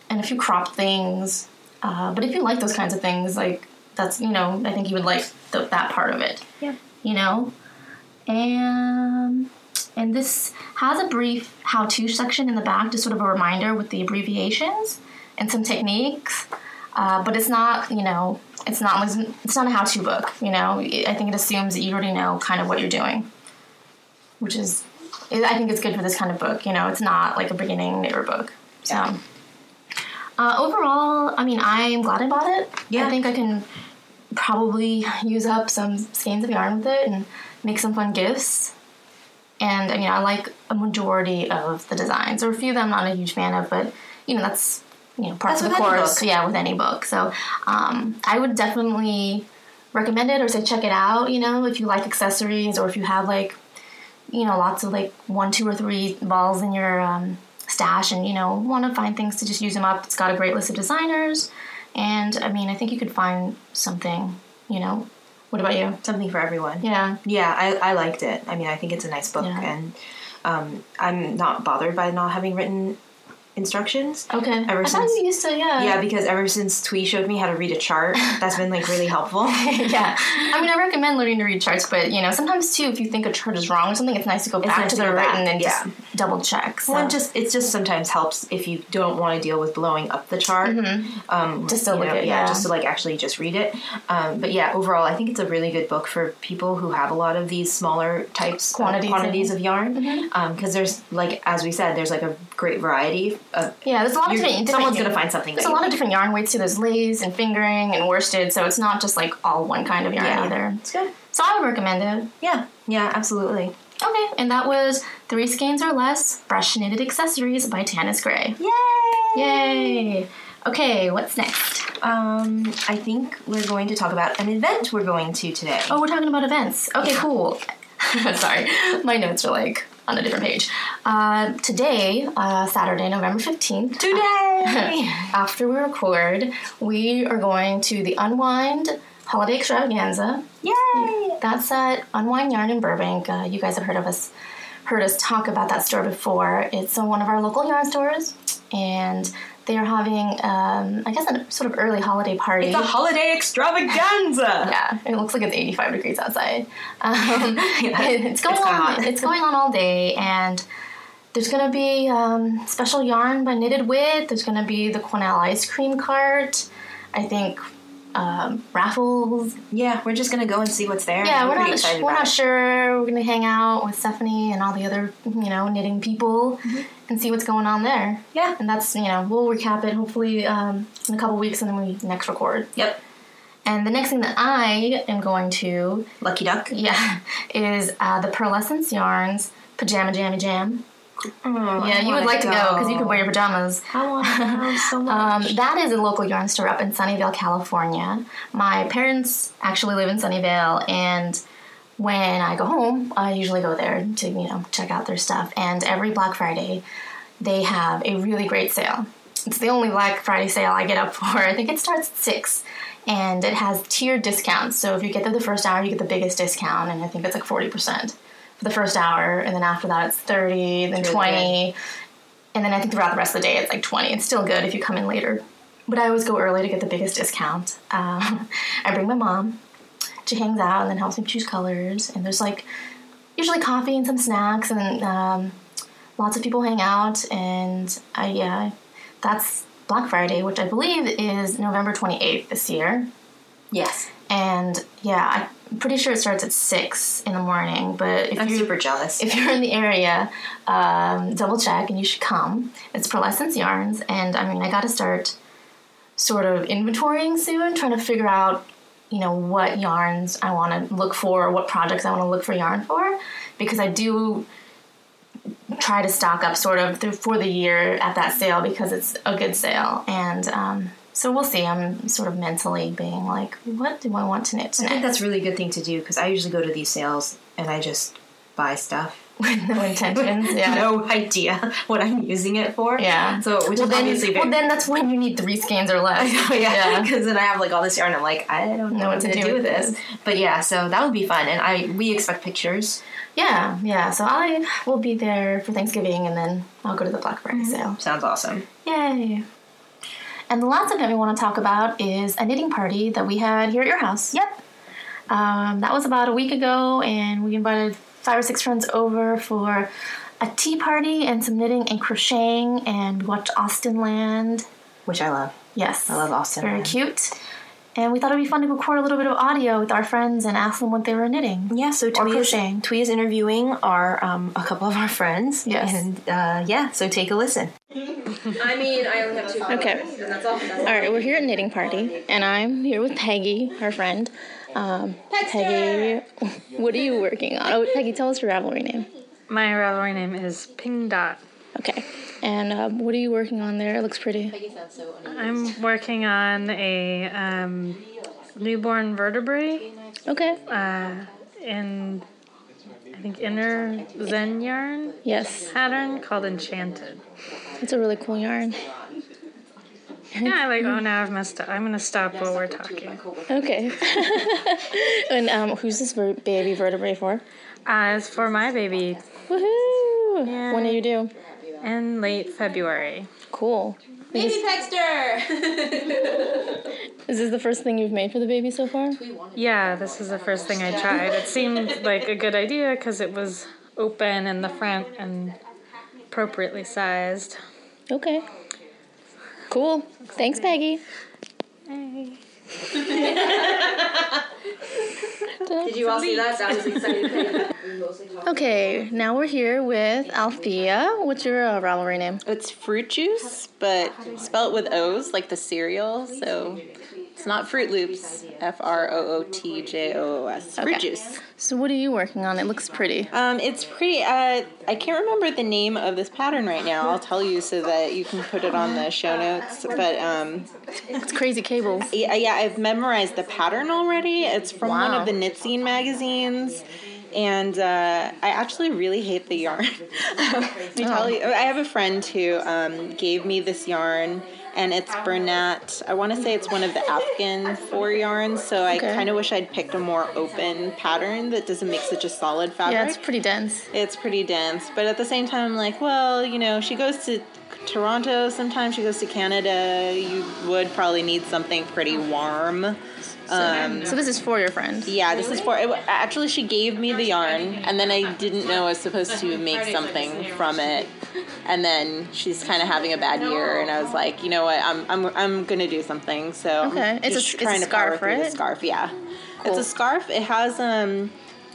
and a few crop things. Uh, but if you like those kinds of things, like, that's, you know, I think you would like th- that part of it. Yeah. You know? And and this has a brief how-to section in the back, just sort of a reminder with the abbreviations and some techniques. Uh, but it's not, you know, it's not it's not a how-to book, you know? I think it assumes that you already know kind of what you're doing, which is, I think it's good for this kind of book, you know? It's not like a beginning knitter book, so... Yeah. Uh, overall, I mean, I'm glad I bought it. Yeah. I think I can probably use up some skeins of yarn with it and make some fun gifts. And, I mean, I like a majority of the designs. There are a few that I'm not a huge fan of, but, you know, that's, you know, part that's of the course. Yeah, with any book. So um, I would definitely recommend it or say check it out, you know, if you like accessories or if you have, like, you know, lots of like one, two, or three balls in your um, stash, and, you know, want to find things to just use them up. It's got a great list of designers, and, I mean, I think you could find something, you know. What about you? Something for everyone. Yeah. Yeah, I, I liked it. I mean, I think it's a nice book, yeah. and um, I'm not bothered by not having written instructions. Okay. Ever I since, thought you used to, yeah. Yeah, because ever since Thuy showed me how to read a chart, that's been, like, really helpful. Yeah. I mean, I recommend learning to read charts, but, you know, sometimes, too, if you think a chart is wrong or something, it's nice to go back nice to, to the written and yeah. just double-check. So. Well, it just, it just sometimes helps if you don't want to deal with blowing up the chart. Mm-hmm. Um, just to look at it, yeah. Just to, like, actually just read it. Um, but, yeah, overall, I think it's a really good book for people who have a lot of these smaller types, quantities, uh, quantities of yarn. Because mm-hmm. um, there's, like, as we said, there's, like, a great variety. Uh, yeah, there's a lot of different. Someone's going to find something. There's a lot of different yarn weights too. There's lace and fingering and worsted, so it's not just like all one kind of yarn yeah. either. It's good. So I would recommend it. Yeah, yeah, absolutely. Okay, and that was Three Skeins or Less, Fresh Knitted Accessories by Tanis Gray. Yay! Yay! Okay, what's next? Um, I think we're going to talk about an event we're going to today. Oh, we're talking about events. Okay, yeah. Cool. Sorry, my notes are like on a different page. Uh, today, uh, Saturday, November fifteenth. Today! Uh, after we record, we are going to the Unwind Holiday Extravaganza. Yay! That's at Unwind Yarn in Burbank. Uh, you guys have heard of us, heard us talk about that store before. It's uh, one of our local yarn stores, and they are having, um, I guess, a sort of early holiday party. It's a holiday extravaganza! Yeah, it looks like it's eighty-five degrees outside. Um, yeah, it's going it's on. It's going on all day, and there's going to be um, special yarn by Knitted With. There's going to be the Cornell ice cream cart. I think um, raffles. Yeah, we're just going to go and see what's there. Yeah, we're, we're not sh- we're not sure. We're going to hang out with Stephanie and all the other, you know, knitting people. Mm-hmm. And see what's going on there. Yeah. And that's, you know, we'll recap it hopefully um, in a couple weeks, and then we next record. Yep. And the next thing that I am going to... Lucky duck. Yeah. Is uh, the Purlescence Yarns Pajama Jammy Jam. Oh, yeah, I you would like to go because you could wear your pajamas. I want to know so much. um, that is a local yarn store up in Sunnyvale, California. My parents actually live in Sunnyvale, and... when I go home, I usually go there to, you know, check out their stuff. And every Black Friday, they have a really great sale. It's the only Black Friday sale I get up for. I think it starts at six, and it has tiered discounts. So if you get there the first hour, you get the biggest discount, and I think it's like forty percent for the first hour. And then after that, it's thirty, then twenty. And then I think throughout the rest of the day, it's like twenty. It's still good if you come in later. But I always go early to get the biggest discount. Um, I bring my mom. She hangs out and then helps me choose colors. And there's, like, usually coffee and some snacks. And um, lots of people hang out. And, I, yeah, that's Black Friday, which I believe is November twenty-eighth this year. Yes. And, yeah, I'm pretty sure it starts at six in the morning. But if I'm you're, super jealous. If you're in the area, um, double check and you should come. It's Purlescence Yarns. And, I mean, I got to start sort of inventorying soon, trying to figure out, you know, what yarns I want to look for, or what projects I want to look for yarn for, because I do try to stock up sort of through, for the year at that sale, because it's a good sale. And um, so we'll see. I'm sort of mentally being like, what do I want to knit tonight? I think that's a really good thing to do, because I usually go to these sales and I just buy stuff. With no intentions, yeah. No idea what I'm using it for. Yeah. So, which well, is then, obviously big. Well, then that's when you need three skeins or less. Oh, yeah. Because yeah. then I have, like, all this yarn. I'm like, I don't know, know what to do, do with this. this. But, yeah, so that would be fun. And I we expect pictures. Yeah, yeah. So I will be there for Thanksgiving, and then I'll go to the Black Friday mm-hmm. sale. Sounds awesome. Yay. And the last event we want to talk about is a knitting party that we had here at your house. Yep. Um, that was about a week ago, and we invited five or six friends over for a tea party and some knitting and crocheting, and watch Austin Land. Which I love. Yes. I love Austin Land. Very cute. And we thought it would be fun to record a little bit of audio with our friends and ask them what they were knitting. Yeah, so Thuy is, Thuy is interviewing our um, a couple of our friends. Yes. And, uh, yeah, so take a listen. I mean, I only have two friends. Okay. And that's all. All right, we're here at Knitting Party, and I'm here with Peggy, our friend. Um, Peggy, what are you working on? Oh, Peggy, tell us your Ravelry name. My Ravelry name is Ping Dot. Okay. And uh, what are you working on there? It looks pretty. I'm working on a um, newborn vertebrae. Okay. Uh, in, I think Inner Zen yarn. Yes. Pattern called Enchanted. It's a really cool yarn. Yeah, I like, oh, now I've messed up. I'm going to stop while we're talking. Okay. And um, who's this ver- baby vertebrae for? Uh, it's for my baby. Woohoo! Yeah. When do you do? In late February. Cool. Baby this- texter! Is this the first thing you've made for the baby so far? Yeah, this is the first thing I tried. It seemed like a good idea because it was open in the front and appropriately sized. Okay. Cool. Thanks, Peggy. Hey. Did you all see that? That was exciting. Okay, now we're here with Althea. What's your uh, Ravelry name? It's fruit juice, but spelled with O's, like the cereal. So it's not Fruit Loops. F R O O T J O O S. Fruit juice. So what are you working on? It looks pretty. Um, it's pretty. Uh, I can't remember the name of this pattern right now. I'll tell you so that you can put it on the show notes. But um, it's crazy cables. Yeah, yeah. I've memorized the pattern already. It's from wow. one of the Knit Scene magazines. And uh, I actually really hate the yarn. Vitaly, oh. I have a friend who um, gave me this yarn, and it's Bernat. I want to say it's one of the Afghan four yarns, so I okay. kind of wish I'd picked a more open pattern that doesn't make such a solid fabric. Yeah, it's pretty dense. It's pretty dense. But at the same time, I'm like, well, you know, she goes to Toronto sometimes, she goes to Canada. You would probably need something pretty warm. So, um, so this is for your friend? Yeah, this is for... It, actually, she gave me the yarn, and then I didn't know I was supposed to make something from it. And then she's kind of having a bad year, and I was like, you know what, I'm I'm I'm going to do something. So okay. I'm it's just a, trying it's a to scarf, power right? through the scarf, yeah. Cool. It's a scarf. It has... um.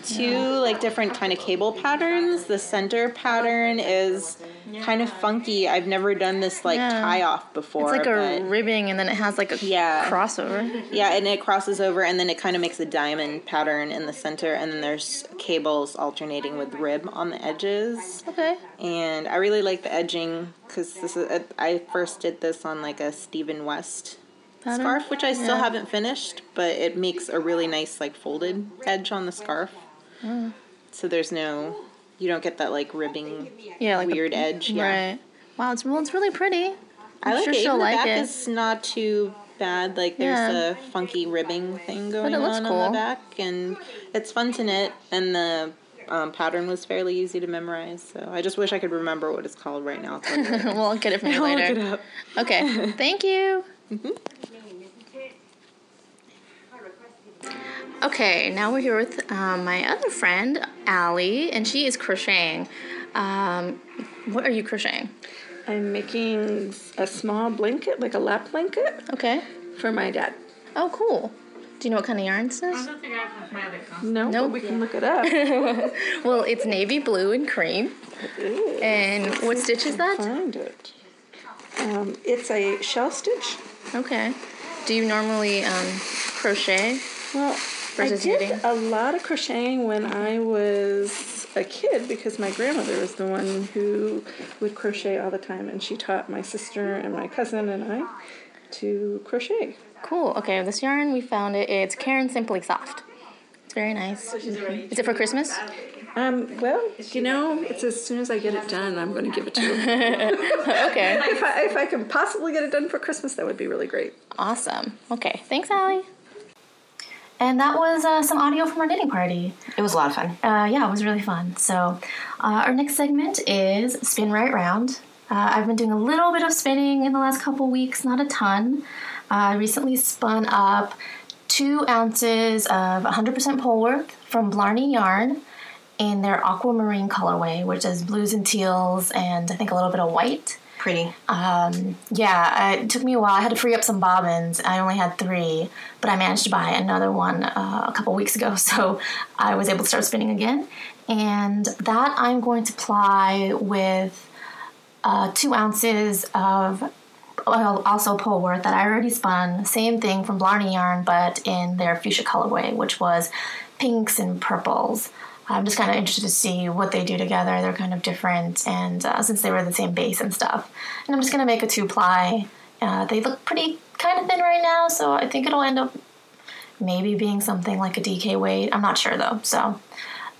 Two like different kind of cable patterns. The center pattern is kind of funky. I've never done this like yeah. tie off before. It's like a ribbing, and then it has like a yeah. crossover. Yeah, and it crosses over, and then it kind of makes a diamond pattern in the center, and then there's cables alternating with rib on the edges. Okay. And I really like the edging because this is a, I first did this on like a Stephen West pattern? Scarf, which I still yeah. haven't finished, but it makes a really nice like folded edge on the scarf. Mm. So there's no, you don't get that like ribbing, yeah, like weird the, edge. Yeah. Right. Wow, it's well, it's really pretty. I'm I like sure it. She'll Even like the back it. Is not too bad. Like there's yeah. a funky ribbing thing going on on cool. the back, and it's fun to knit. And the um, pattern was fairly easy to memorize. So I just wish I could remember what it's called right now. Well, I'll get it from you later. I'll look it up. Okay. Thank you. Mm-hmm. Okay, now we're here with um, my other friend, Allie, and she is crocheting. Um, what are you crocheting? I'm making a small blanket, like a lap blanket. Okay. For my dad. Oh, cool. Do you know what kind of yarn this is? No, nope. But we can look it up. Well, it's navy blue and cream. Ooh, and what stitch is that? Find it. Um, it's a shell stitch. Okay. Do you normally um, crochet? Well, I did knitting? a lot of crocheting when I was a kid because my grandmother was the one who would crochet all the time, and she taught my sister and my cousin and I to crochet. Cool. Okay, this yarn, we found it. It's Karen Simply Soft. It's very nice. Mm-hmm. Is it for Christmas? Um, well, you know, it's as soon as I get it done, I'm going to give it to you. Okay. If I, if I can possibly get it done for Christmas, that would be really great. Awesome. Okay. Thanks, Allie. And that was uh, some audio from our knitting party. It was a lot of fun. Uh, yeah, it was really fun. So uh, our next segment is Spin Right Round. Uh, I've been doing a little bit of spinning in the last couple weeks, not a ton. Uh, I recently spun up two ounces of one hundred percent Polwark from Blarney Yarn in their aquamarine colorway, which is blues and teals and I think a little bit of white. Pretty. Um, yeah, it took me a while. I had to free up some bobbins. I only had three, but I managed to buy another one uh, a couple weeks ago, so I was able to start spinning again. And that I'm going to ply with uh, two ounces of also Polwark that I already spun. Same thing from Blarney Yarn, but in their fuchsia colorway, which was pinks and purples. I'm just kind of interested to see what they do together. They're kind of different, and uh, since they were the same base and stuff. And I'm just going to make a two-ply. Uh, they look pretty kind of thin right now, so I think it'll end up maybe being something like a D K weight. I'm not sure, though. So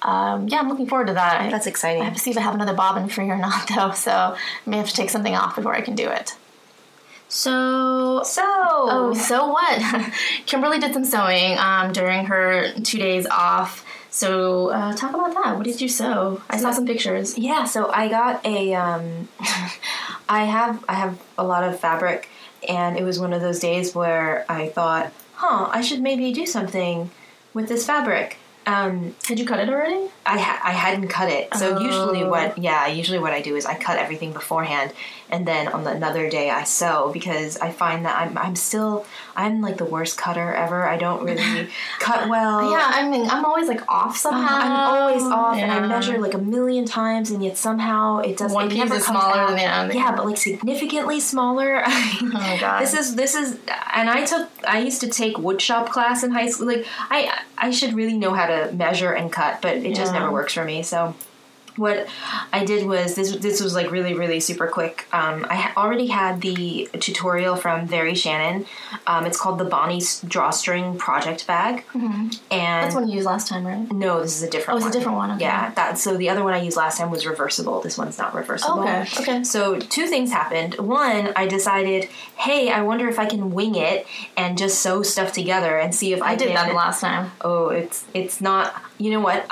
um, yeah, I'm looking forward to that. That's exciting. I have to see if I have another bobbin free or not, though, so I may have to take something off before I can do it. So, so, oh, so what? Kimberly did some sewing um, during her two days off. So uh, talk about that. What did you sew? I saw some pictures. Yeah, so I got a, um, I have, I have a lot of fabric, and it was one of those days where I thought, huh, I should maybe do something with this fabric. Um, Had you cut it already? I ha- I hadn't cut it. So oh. usually what, yeah, usually what I do is I cut everything beforehand, and then on the, another day I sew, because I find that I'm I'm still, I'm like the worst cutter ever. I don't really cut well. Yeah, I mean, I'm always like off somehow. Uh, I'm always off, yeah. And I measure like a million times, and yet somehow it doesn't. One piece never is smaller out. than the other. Yeah, but like significantly smaller. Oh my god. This is this is, and I took I used to take woodshop class in high school. Like I I should really know how to measure and cut, but it just yeah. never works for me. So what I did was this this was like really really super quick. um I ha- already had the tutorial from Very Shannon. Um it's called the Bonnie Drawstring Project Bag. Mm-hmm. And that's one you used last time, right? No, this is a different one. Oh, it's one. a different one. Okay. Yeah, that so the other one I used last time was reversible. This one's not reversible. Okay. Okay. So two things happened. One, I decided, hey, I wonder if I can wing it and just sew stuff together and see if I, I did that last time. Oh, it's it's not. You know what?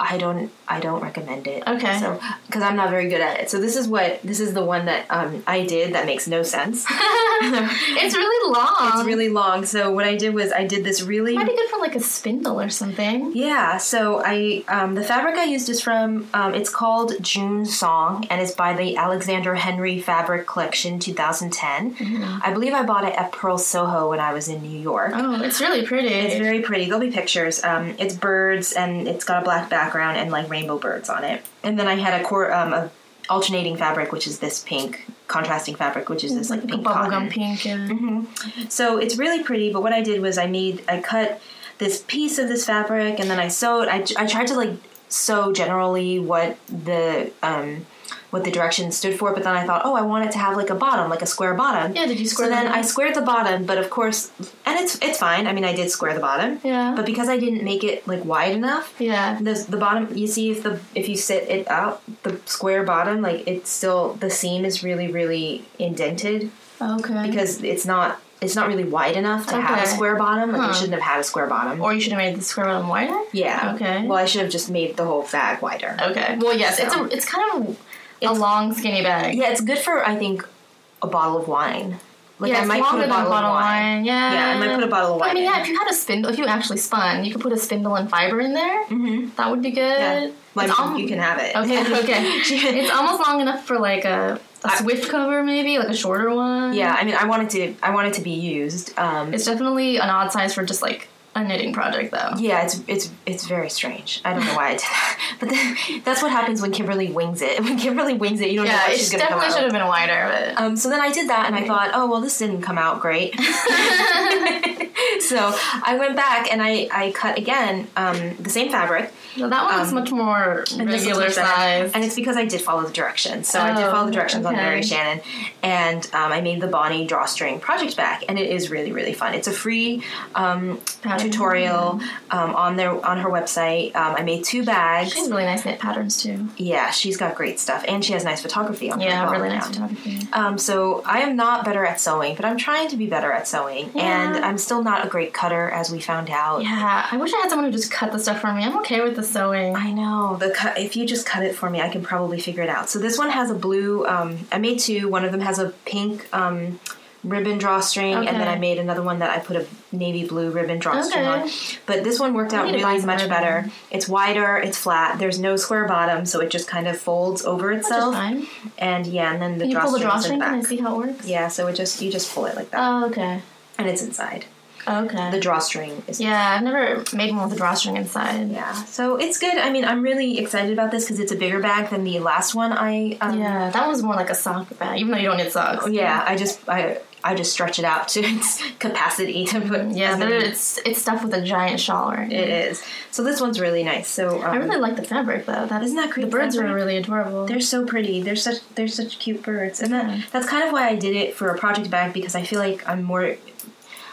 I don't, I don't recommend it. Okay. So, because I'm not very good at it. So this is what, this is the one that um, I did that makes no sense. It's really long. It's really long. So what I did was I did this really. Might be good for like a spindle or something. Yeah. So I, um, the fabric I used is from, um, it's called June Song, and it's by the Alexander Henry Fabric Collection twenty ten. Mm-hmm. I believe I bought it at Pearl Soho when I was in New York. Oh, it's really pretty. It's very pretty. There'll be pictures. Um, it's birds, and it's got a black back. Background and like rainbow birds on it, and then I had a core um, a alternating fabric, which is this pink contrasting fabric, which is this like, like pink bubblegum pink. Yeah. Mm-hmm. So it's really pretty. But what I did was I made I cut this piece of this fabric, and then I sewed. I, I tried to like sew generally what the um, what the direction stood for, but then I thought, oh, I want it to have like a bottom, like a square bottom. Yeah, did you square? So then I squared the bottom, but of course, and it's it's fine. I mean, I did square the bottom. Yeah. But because I didn't make it like wide enough. Yeah. The the bottom, you see, if the if you sit it out, the square bottom, like it's still the seam is really really indented. Okay. Because it's not it's not really wide enough to okay. have a square bottom. Like huh. you shouldn't have had a square bottom. Or you should have made the square bottom wider. Yeah. Okay. Well, I should have just made the whole bag wider. Okay. Well, yes, so. it's a it's kind of. It's, a long, skinny bag. Yeah, it's good for, I think, a bottle of wine. Like, yeah, I might put a bottle, a bottle of wine. wine. Yeah, yeah, I might put a bottle of wine. I mean, yeah, if you had a spindle, if you actually spun, you could put a spindle and fiber in there. Mm-hmm. That would be good. Yeah. Like, it's al- you can have it. Okay, okay. It's almost long enough for, like, a... A Swift cover, maybe, like a shorter one. Yeah, I mean, I wanted to, I wanted to be used. Um, it's definitely an odd size for just, like... a knitting project, though. Yeah, it's it's it's very strange. I don't know why I did that, but then, that's what happens when Kimberly wings it. When Kimberly wings it, you don't yeah, know what she's going to come out. Yeah, it definitely should have been wider. But. Um, so then I did that, and I thought, oh well, this didn't come out great. So I went back and I, I cut again um, the same fabric. Well, that one looks um, much more regular size, and it's because I did follow the directions. So oh, I did follow the directions okay. on Mary Shannon, and um, I made the Bonnie Drawstring Project Bag, and it is really really fun. It's a free um, pattern. tutorial um, on their on her website. Um, I made two bags. She has really nice knit patterns too. Yeah, she's got great stuff, and she has nice photography on her. Yeah, really nice photography. Um, so I am not better at sewing, but I'm trying to be better at sewing, yeah. and I'm still not a great cutter, as we found out. Yeah, I wish I had someone who just cut the stuff for me. I'm okay with the sewing. I know the cut. If you just cut it for me, I can probably figure it out. So this one has a blue. Um, I made two. One of them has a pink. Um, ribbon drawstring, okay. and then I made another one that I put a navy blue ribbon drawstring okay. on. But this one worked out really much ribbon. better. It's wider, it's flat, there's no square bottom, so it just kind of folds over itself. That's just fine. And yeah, and then the can drawstring you pull the drawstring? Can I see how it works? Yeah, so it just you just pull it like that. Oh, okay. And it's inside. Okay. The drawstring is yeah, I've never made one with a drawstring inside. Yeah, so it's good. I mean, I'm really excited about this because it's a bigger bag than the last one I... Um, yeah, that was more like a sock bag, even though you don't knit socks. Yeah, I just... I. I just stretch it out to its capacity to put. Yeah, but it's it's stuffed with a giant shawl. Right? It is. So this one's really nice. So um, I really like the fabric though. That isn't that great. The birds fabric? Are really adorable. They're so pretty. They're such they're such cute birds, and that that's kind of why I did it for a project bag because I feel like I'm more.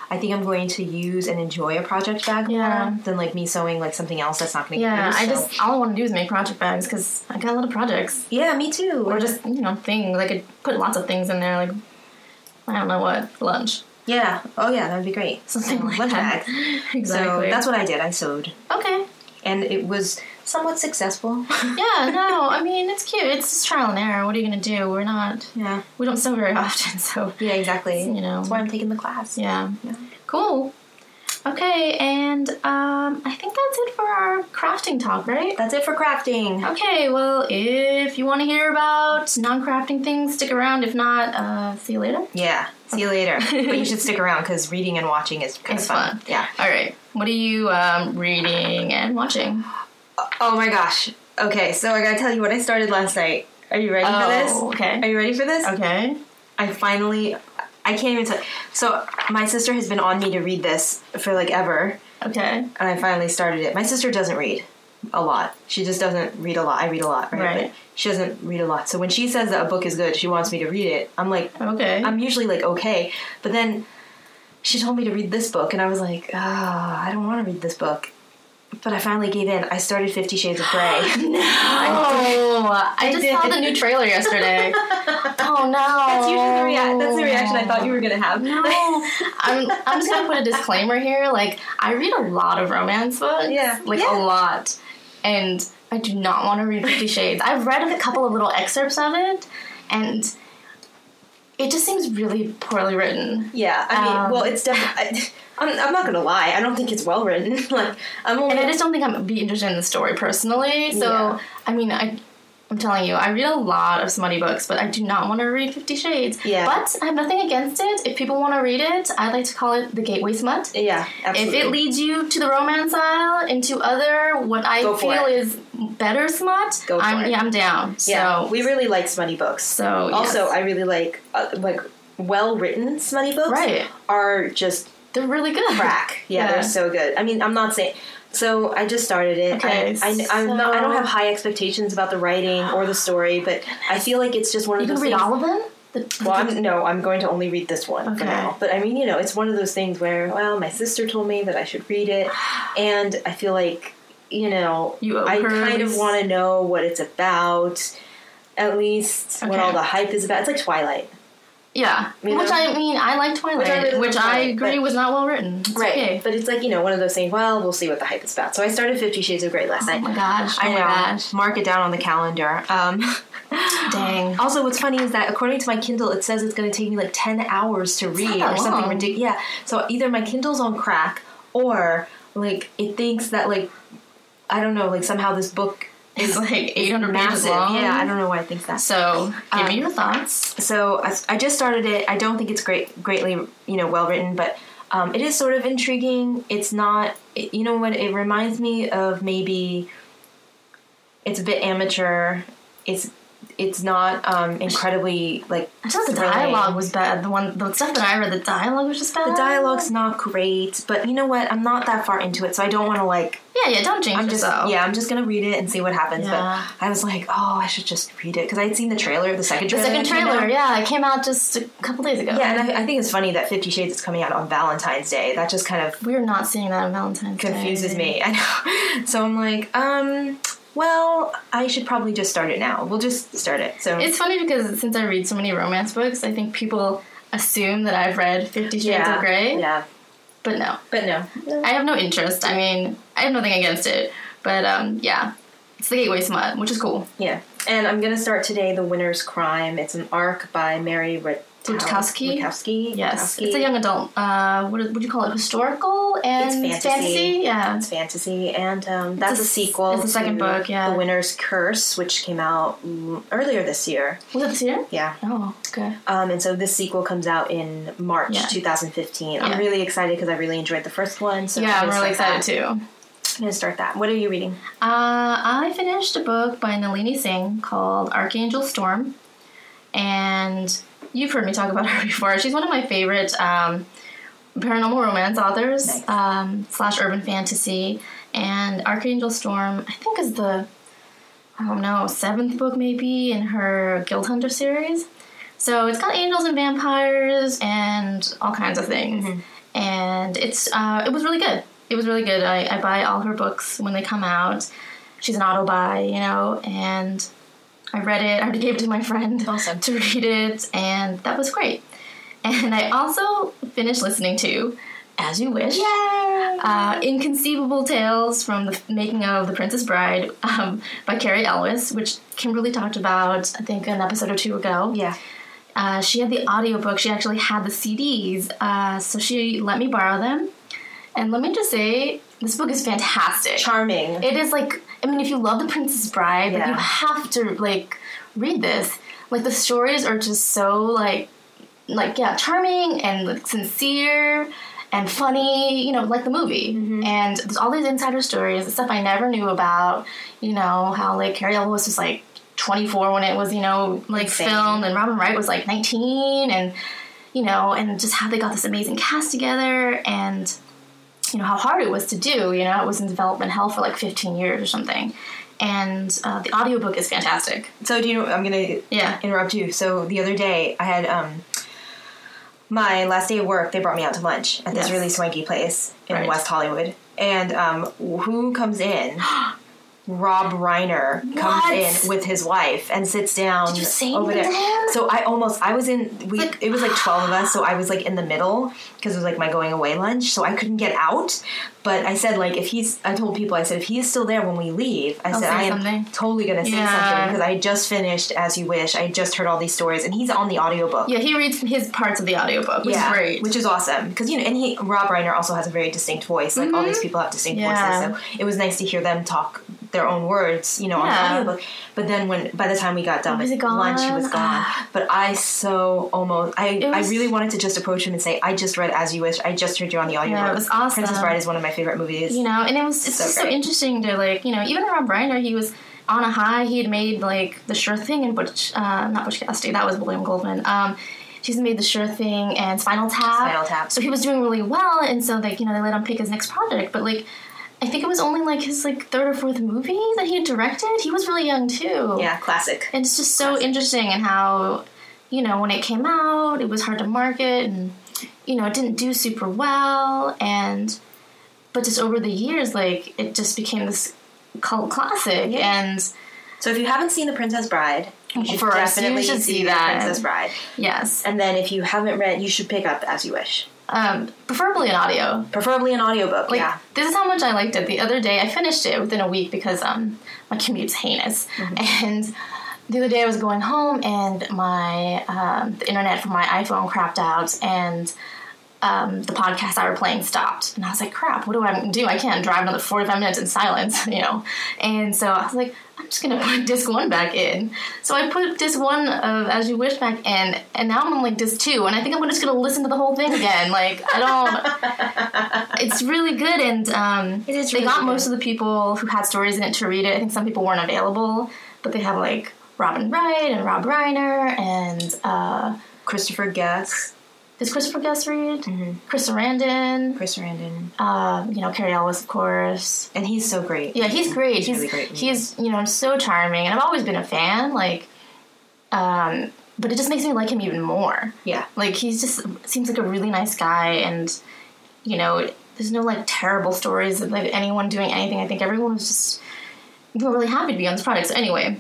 I think I'm going to use and enjoy a project bag yeah. more than, like, me sewing, like, something else that's not going to yeah, get used. Yeah, I so. just, all I want to do is make project bags because I got a lot of projects. Yeah, me too. Or just, you know, things. I could put lots of things in there, like, I don't know what, lunch. Yeah. Oh, yeah, that would be great. Something like lunch that. Bag. Exactly. So that's what I did. I sewed. Okay. And it was somewhat successful. Yeah, no, I mean, it's cute. It's just trial and error. What are you going to do? We're not... Yeah. We don't sew very often, so... Yeah, exactly. You know. That's why I'm taking the class. Yeah. yeah. Cool. Okay, and um, I think that's it for our crafting talk, right? That's it for crafting. Okay, well, if you want to hear about non-crafting things, stick around. If not, uh, see you later. Yeah, see you later. But you should stick around because reading and watching is kind of fun. fun. Yeah. All right. What are you um, reading and watching? Oh, my gosh. Okay, so I got to tell you what I started last night. Are you ready oh, for this? Oh, okay. Are you ready for this? Okay. I finally... I can't even tell. So my sister has been on me to read this for, like, ever. Okay. And I finally started it. My sister doesn't read a lot. She just doesn't read a lot. I read a lot, right? Right. But she doesn't read a lot. So when she says that a book is good, she wants me to read it. I'm like, okay. I'm usually, like, okay. But then she told me to read this book, and I was like, oh, I don't want to read this book. But I finally gave in. I started Fifty Shades of Grey. No. I, I just did. saw the new trailer yesterday. Oh, no. That's usually the, rea- that's the reaction I thought you were going to have. No. I'm, I'm just going to put a disclaimer here. Like, I read a lot of romance books. Yeah. Like, yeah. a lot. And I do not want to read Fifty Shades. I've read a couple of little excerpts of it, and... It just seems really poorly written. Yeah, I mean, um, well, it's definitely... I'm, I'm not going to lie. I don't think it's well written. like, I'm only, And I just don't think I'm be interested in the story personally. So, yeah. I mean, I, I'm telling you, I read a lot of smutty books, but I do not want to read Fifty Shades. Yeah. But I have nothing against it. If people want to read it, I like to call it the gateway smut. Yeah, absolutely. If it leads you to the romance aisle and to other, what I Go feel is... better smut. Go for I'm, it. Yeah, I'm down. So. Yeah, we really like smutty books. So also, yes. I really like uh, like well written smutty books. Right, are just they're really good. Crack, yeah, yeah, they're so good. I mean, I'm not saying. So I just started it. Okay, I, I, so... I'm not, I don't have high expectations about the writing or the story, but I feel like it's just one of those things. You can read all of them. Well, I'm, no, I'm going to only read this one okay. for now. But, I mean, you know, it's one of those things where, well, my sister told me that I should read it, and I feel like. You know, you I kind of want to know what it's about, at least okay. what all the hype is about. It's like Twilight. Yeah. You which know? I mean, I like Twilight, which I, really which I Twilight, agree was not well written. It's right. Okay. But it's like, you know, one of those things, well, we'll see what the hype is about. So I started Fifty Shades of Grey last oh night. My gosh, I oh know. my gosh. Mark it down on the calendar. Um, Dang. Also, what's funny is that according to my Kindle, it says it's going to take me like ten hours to it's read or long. something ridiculous. Yeah. So either my Kindle's on crack or, like, it thinks that, like, I don't know, like, somehow this book is, like, eight hundred pages long. Yeah, I don't know why I think that. So, give um, me your thoughts. So, I, I just started it. I don't think it's great, greatly, you know, well-written, but um, it is sort of intriguing. It's not, it, you know what, it reminds me of maybe, it's a bit amateur, it's... It's not um, incredibly, like, I thought thrilling. The dialogue was bad. The one, the stuff that I read, the dialogue was just bad. The dialogue's not great, but you know what? I'm not that far into it, so I don't want to, like... Yeah, yeah, don't jinx I'm just, yourself. Yeah, I'm just going to read it and see what happens, yeah. But I was like, oh, I should just read it, because I had seen the trailer, the second trailer. The second trailer, yeah. It came out just a couple days ago. Yeah, and I, I think it's funny that Fifty Shades is coming out on Valentine's Day. That just kind of... We're not seeing that on Valentine's confuses Day. Confuses me. I know. So I'm like, um... Well, I should probably just start it now. We'll just start it. So it's funny because since I read so many romance books, I think people assume that I've read Fifty Shades yeah, of Grey. Yeah. But no. But no. no. I have no interest. I mean, I have nothing against it. But, um, yeah. It's the gateway smut, which is cool. Yeah. And I'm going to start today The Winner's Crime. It's an arc by Mary Rutkowski. Rutkowski. Yes. Rutkowski. It's a young adult. Uh, what would you call it? Historical? And it's fantasy. fantasy, yeah, it's fantasy, and um, that's a, a sequel. It's the second book, yeah. The Winner's Curse, which came out earlier this year. Was it this year? Yeah. Oh, okay. Um, and so this sequel comes out in March yeah. twenty fifteen. Yeah. I'm really excited because I really enjoyed the first one. So yeah, I'm, I'm really excited that. too. I'm gonna start that. What are you reading? Uh, I finished a book by Nalini Singh called Archangel Storm, and you've heard me talk about her before. She's one of my favorite. Um, Paranormal romance authors, nice. um, slash urban fantasy, and Archangel Storm, I think is the, I don't know, seventh book maybe in her Guild Hunter series. So it's got angels and vampires and and all kinds of things. Mm-hmm. And it's uh, it was really good. It was really good. I, I buy all her books when they come out. She's an auto buy, you know, and I read it. I gave it to my friend awesome. to read it, and that was great. And I also finished listening to As You Wish. Yay! Uh, Inconceivable Tales from the Making of the Princess Bride um, by Carrie Elwes, which Kimberly talked about, I think, an episode or two ago. Yeah. Uh, she had the audiobook. She actually had the C Ds, uh, so she let me borrow them. And let me just say, this book is fantastic. Charming. It is like, I mean, if you love The Princess Bride, yeah. like, you have to, like, read this. Like, the stories are just so, like, like yeah, charming and like, sincere and funny, you know, like the movie. Mm-hmm. And there's all these insider stories, stuff I never knew about, you know, how, like, Carrie Elwes was just, like, twenty-four when it was, you know, like, Insane. filmed, and Robin Wright was, like, nineteen, and, you know, and just how they got this amazing cast together, and... you know, how hard it was to do, you know, it was in development hell for like fifteen years or something. And uh, the audiobook is fantastic. So do you know, I'm going to yeah. interrupt you. So the other day I had um, my last day of work, they brought me out to lunch at this yes. really swanky place in right. West Hollywood. And um, who comes in? Rob Reiner comes what? in with his wife and sits down Did you say over there. Him? So I almost, I was in, we like, it was like twelve of us, so I was like in the middle because it was like my going away lunch, so I couldn't get out. But I said, like, if he's, I told people, I said, if he is still there when we leave, I I'll said, I am something. totally going to say yeah. something because I just finished As You Wish. I just heard all these stories, and he's on the audiobook. Yeah, he reads his parts of the audiobook, which yeah, is great. Which is awesome. Because, you know, and he, Rob Reiner also has a very distinct voice. Like, mm-hmm. all these people have distinct yeah. voices, so it was nice to hear them talk their own words, you know, yeah. on the audiobook. But then when, by the time we got done with lunch, he was gone. But I so almost, I, was, I really wanted to just approach him and say, I just read As You Wish. I just heard you on the audiobook. Yeah, it was awesome. Princess Bride is one of my favorite movies. You know, and it was, it's so just great. So interesting to, like, you know, even Rob Reiner, he was on a high. He had made, like, The Sure Thing and Butch, uh, not Butch Cassidy, that was William Goldman. Um, she's made The Sure Thing and Spinal Tap. Spinal Tap. So he was doing really well, and so, like, you know, they let him pick his next project. But, like, I think it was only, like, his, like, third or fourth movie that he had directed. He was really young, too. Yeah, classic. And it's just so classic. Interesting and how, you know, when it came out, it was hard to market and, you know, it didn't do super well. And, but just over the years, like, it just became this cult classic. Yeah. And so if you haven't seen The Princess Bride... You should us, definitely you should see, see that. The Princess Bride. Yes. And then if you haven't read, you should pick up As You Wish. Um, preferably an audio. Preferably an audiobook, like, yeah. This is how much I liked it. The other day, I finished it within a week because um, my commute's heinous. Mm-hmm. And the other day, I was going home, and my um, the internet for my iPhone crapped out, and um, the podcast I were playing stopped. And I was like, crap, what do I do? I can't drive another forty-five minutes in silence, you know. And so I was like, I'm just going to put disc one back in. So I put disc one of As You Wish back in, and now I'm on, like, disc two, and I think I'm just going to listen to the whole thing again. Like, I don't... It's really good, and um, it is they really got good. Most of the people who had stories in it to read it. I think some people weren't available, but they have, like, Robin Wright and Rob Reiner and... Uh, Christopher Guest. Does Christopher Guest read? Mm-hmm. Chris Sarandon. Chris Sarandon. Uh, you know, Carrie Elwes, of course. And he's so great. Yeah, he's great. He's, he's really great. He's, you know, so charming. And I've always been a fan, like, um, but it just makes me like him even more. Yeah. Like, he's just, seems like a really nice guy. And, you know, there's no, like, terrible stories of, like, anyone doing anything. I think everyone was just, we were really happy to be on this product. So anyway...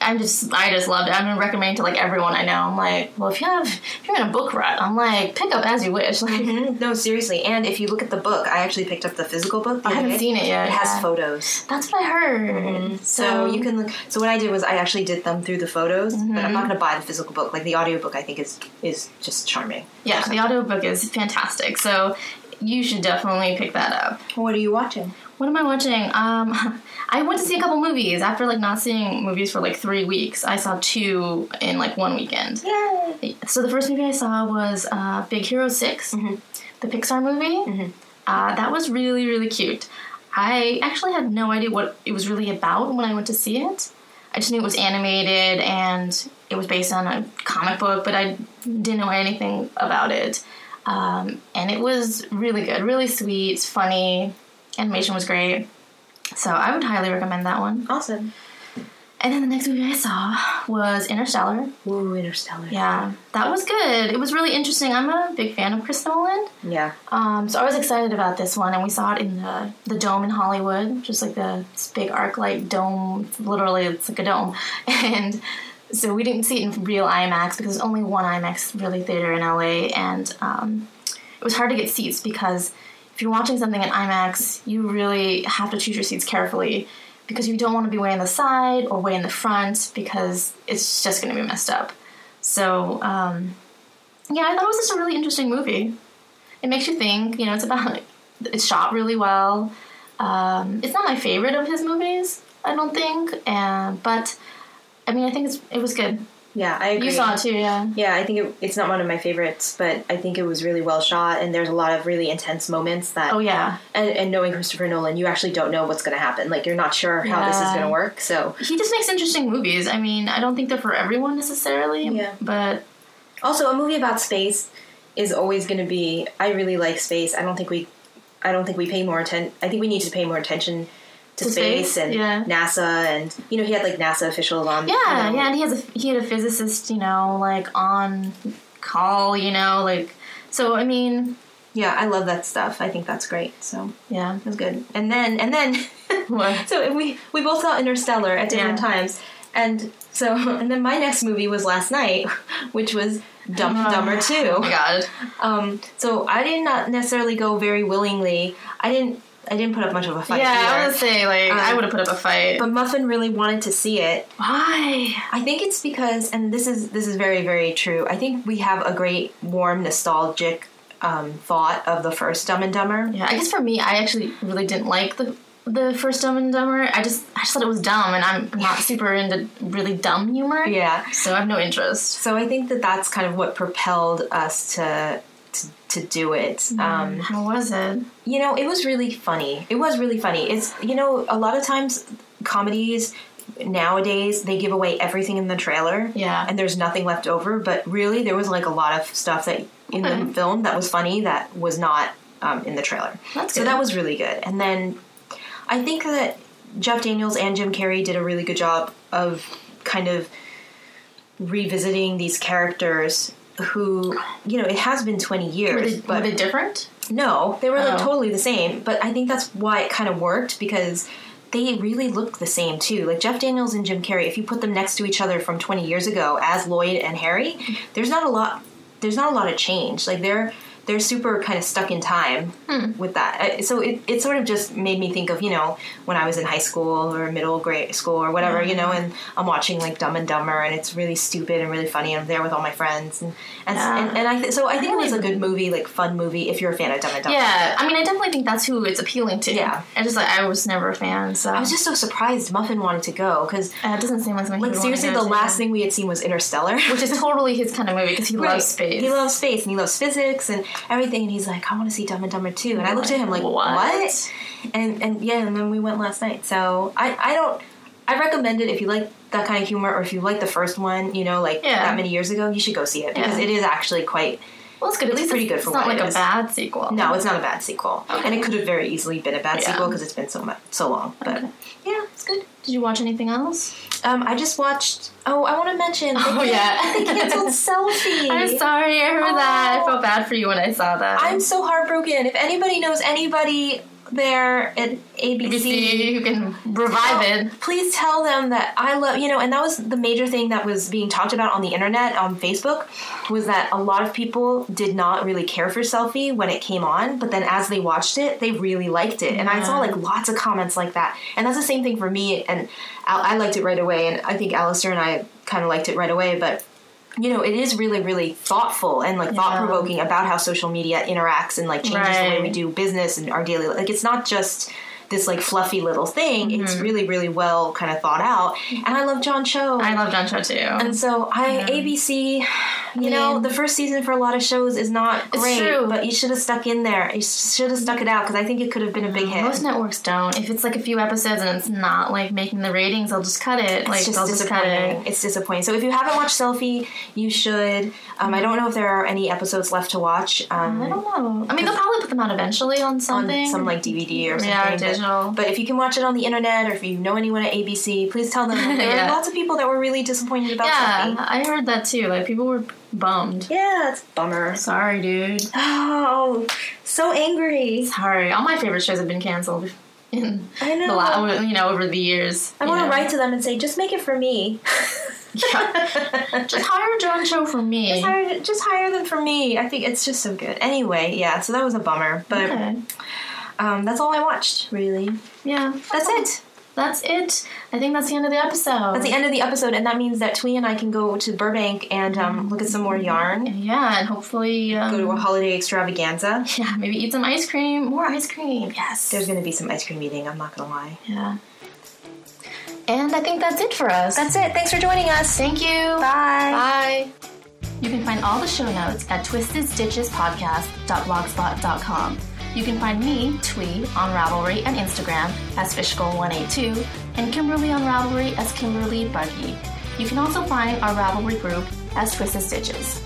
I'm just, I just loved it. I've been recommending to, like, everyone I know. I'm like, well, if you have, if you're in a book rut, I'm like, pick up As You Wish. Like, mm-hmm. No, seriously. And if you look at the book, I actually picked up the physical book. The I haven't day. seen it yet. It has yeah. photos. That's what I heard. Mm-hmm. So, so you can look. So what I did was I actually did them through the photos, mm-hmm. but I'm not going to buy the physical book. Like, the audiobook, I think, is is just charming. Yeah, so. The audiobook is fantastic. So you should definitely pick that up. What are you watching? What am I watching? Um, I went to see a couple movies. After, like, not seeing movies for, like, three weeks, I saw two in, like, one weekend. Yay! So the first movie I saw was uh, Big Hero six, mm-hmm. the Pixar movie. Mm-hmm. Uh, that was really, really cute. I actually had no idea what it was really about when I went to see it. I just knew it was animated and it was based on a comic book, but I didn't know anything about it. Um, and it was really good, really sweet, funny. Animation was great. So I would highly recommend that one. Awesome. And then the next movie I saw was Interstellar. Ooh, Interstellar. Yeah, that was good. It was really interesting. I'm a big fan of Chris Nolan. Yeah. Um, so I was excited about this one, and we saw it in the, the dome in Hollywood, just like the this big arc light dome. Literally, it's like a dome. And so we didn't see it in real IMAX because there's only one IMAX really theater in L A, and um, it was hard to get seats because if you're watching something in IMAX, you really have to choose your seats carefully, because you don't want to be way in the side or way in the front because it's just going to be messed up. So, um, yeah, I thought it was just a really interesting movie. It makes you think, you know, it's about, it's shot really well. Um, it's not my favorite of his movies, I don't think, and, but, I mean, I think it's, it was good. Yeah, I agree. You saw it too, yeah. Yeah, I think it, it's not one of my favorites, but I think it was really well shot, and there's a lot of really intense moments that... Oh, yeah. Uh, and, and knowing Christopher Nolan, you actually don't know what's going to happen. Like, you're not sure how yeah. this is going to work, so... He just makes interesting movies. I mean, I don't think they're for everyone necessarily, yeah. but... Also, a movie about space is always going to be... I really like space. I don't think we... I don't think we pay more attention... I think we need to pay more attention... To, to space, space and yeah. NASA, and you know he had like NASA officials on. Yeah, you know, yeah, and he has a, he had a physicist, you know, like on call, you know, like so. I mean, yeah, I love that stuff. I think that's great. So yeah, it was good. And then and then, what? so we we both saw Interstellar at different yeah. times, and so and then my next movie was last night, which was Dumb and Dumber two. Oh my god. Um. So I did not necessarily go very willingly. I didn't. I didn't put up much of a fight. Yeah, either. I was gonna say, like, um, I would have put up a fight. But Muffin really wanted to see it. Why? I think it's because, and this is this is very, very true, I think we have a great, warm, nostalgic um, thought of the first Dumb and Dumber. Yeah, I guess for me, I actually really didn't like the the first Dumb and Dumber. I just, I just thought it was dumb, and I'm not super into really dumb humor. Yeah. So I have no interest. So I think that that's kind of what propelled us to... To, to do it. Um, How was it? You know, it was really funny. It was really funny. It's, you know, a lot of times comedies nowadays, they give away everything in the trailer. Yeah. And there's nothing left over. But really, there was like a lot of stuff that in the film that was funny that was not um, in the trailer. That's good. So that was really good. And then I think that Jeff Daniels and Jim Carrey did a really good job of kind of revisiting these characters who, you know, it has been twenty years. Were they, but were they different? No, they were oh. like totally the same. But I think that's why it kind of worked, because they really looked the same too. Like Jeff Daniels and Jim Carrey, if you put them next to each other from twenty years ago as Lloyd and Harry, there's not a lot. There's not a lot of change. Like they're they're super kind of stuck in time hmm. with that. So it it sort of just made me think of, you know, when I was in high school or middle grade school or whatever, mm-hmm. you know, and I'm watching like Dumb and Dumber and it's really stupid and really funny. And I'm there with all my friends. And and, yeah. and, and I th- so I think I it was even... a good movie, like fun movie if you're a fan of Dumb and Dumber. Yeah. I mean, I definitely think that's who it's appealing to. Yeah. I just like, I was never a fan. So I was just so surprised Muffin wanted to go because uh, it doesn't seem like something like seriously the last thing we had seen was Interstellar. Which is totally his kind of movie because he right. loves space. He loves space and he loves physics and everything, and he's like, I want to see Dumb and Dumber too. And I looked at him like, what? what? And and yeah, and then we went last night. So I, I don't, I recommend it if you like that kind of humor, or if you like the first one, you know, like yeah. that many years ago, you should go see it because yeah. it is actually quite. Well, it's good. At least pretty good for what it is. It's not like a bad sequel. No, it's not a bad sequel, okay. and it could have very easily been a bad yeah. sequel because it's been so much, so long. But okay. yeah, it's good. Did you watch anything else? Um, I just watched. Oh, I want to mention. Oh they, yeah, they canceled Selfie. I'm sorry, I heard oh. that. I felt bad for you when I saw that. I'm so heartbroken. If anybody knows anybody there at A B C who can revive tell, it, please tell them that I love you know. And that was the major thing that was being talked about on the internet, on Facebook, was that a lot of people did not really care for Selfie when it came on, but then as they watched it, they really liked it. And yeah. I saw like lots of comments like that, and that's the same thing for me. And I, I liked it right away, and I think Alistair and I kind of liked it right away, but. You know, it is really, really thoughtful and, like, yeah. thought-provoking about how social media interacts and, like, changes right. the way we do business and our daily life. Like, it's not just this, like, fluffy little thing. Mm-hmm. It's really, really well kind of thought out. And I love John Cho. I love John Cho, too. And so I, yeah. A B C... I mean, you know, the first season for a lot of shows is not great. It's true. But you should have stuck in there. You should have stuck it out, because I think it could have been a big hit. Most networks don't. If it's like a few episodes and it's not like making the ratings, they'll just cut it. It's like, just they'll disappointing. Just cut it. It's disappointing. So if you haven't watched Selfie, you should. Um, mm-hmm. I don't know if there are any episodes left to watch. Um, I don't know. I mean, they'll probably put them out eventually on something. On some like D V D or something. Yeah, digital. But, but if you can watch it on the internet, or if you know anyone at A B C, please tell them. There yeah. are lots of people that were really disappointed about yeah, Selfie. Yeah, I heard that too. Like, people were bummed. Yeah, it's a bummer. Sorry, dude. Oh, so angry. Sorry. All my favorite shows have been canceled. In I know. The la- you know, over the years. I want know. to write to them and say, just make it for me. Yeah. Just hire John Cho for me. Just hire, just hire them for me. I think it's just so good. Anyway, yeah, so that was a bummer. But okay. um, that's all I watched, really. Yeah. That's oh. it. That's it. I think that's the end of the episode. That's the end of the episode, and that means that Thuy and I can go to Burbank and um, look at some more yarn. Yeah, and hopefully... Um, go to a holiday extravaganza. Yeah, maybe eat some ice cream. More ice cream, yes. There's going to be some ice cream eating, I'm not going to lie. Yeah. And I think that's it for us. That's it. Thanks for joining us. Thank you. Bye. Bye. You can find all the show notes at twisted stitches podcast dot blogspot dot com. You can find me, Thuy, on Ravelry and Instagram as Fishgirl one eighty-two, and Kimberly on Ravelry as Kimberly Buggy. You can also find our Ravelry group as Twisted Stitches.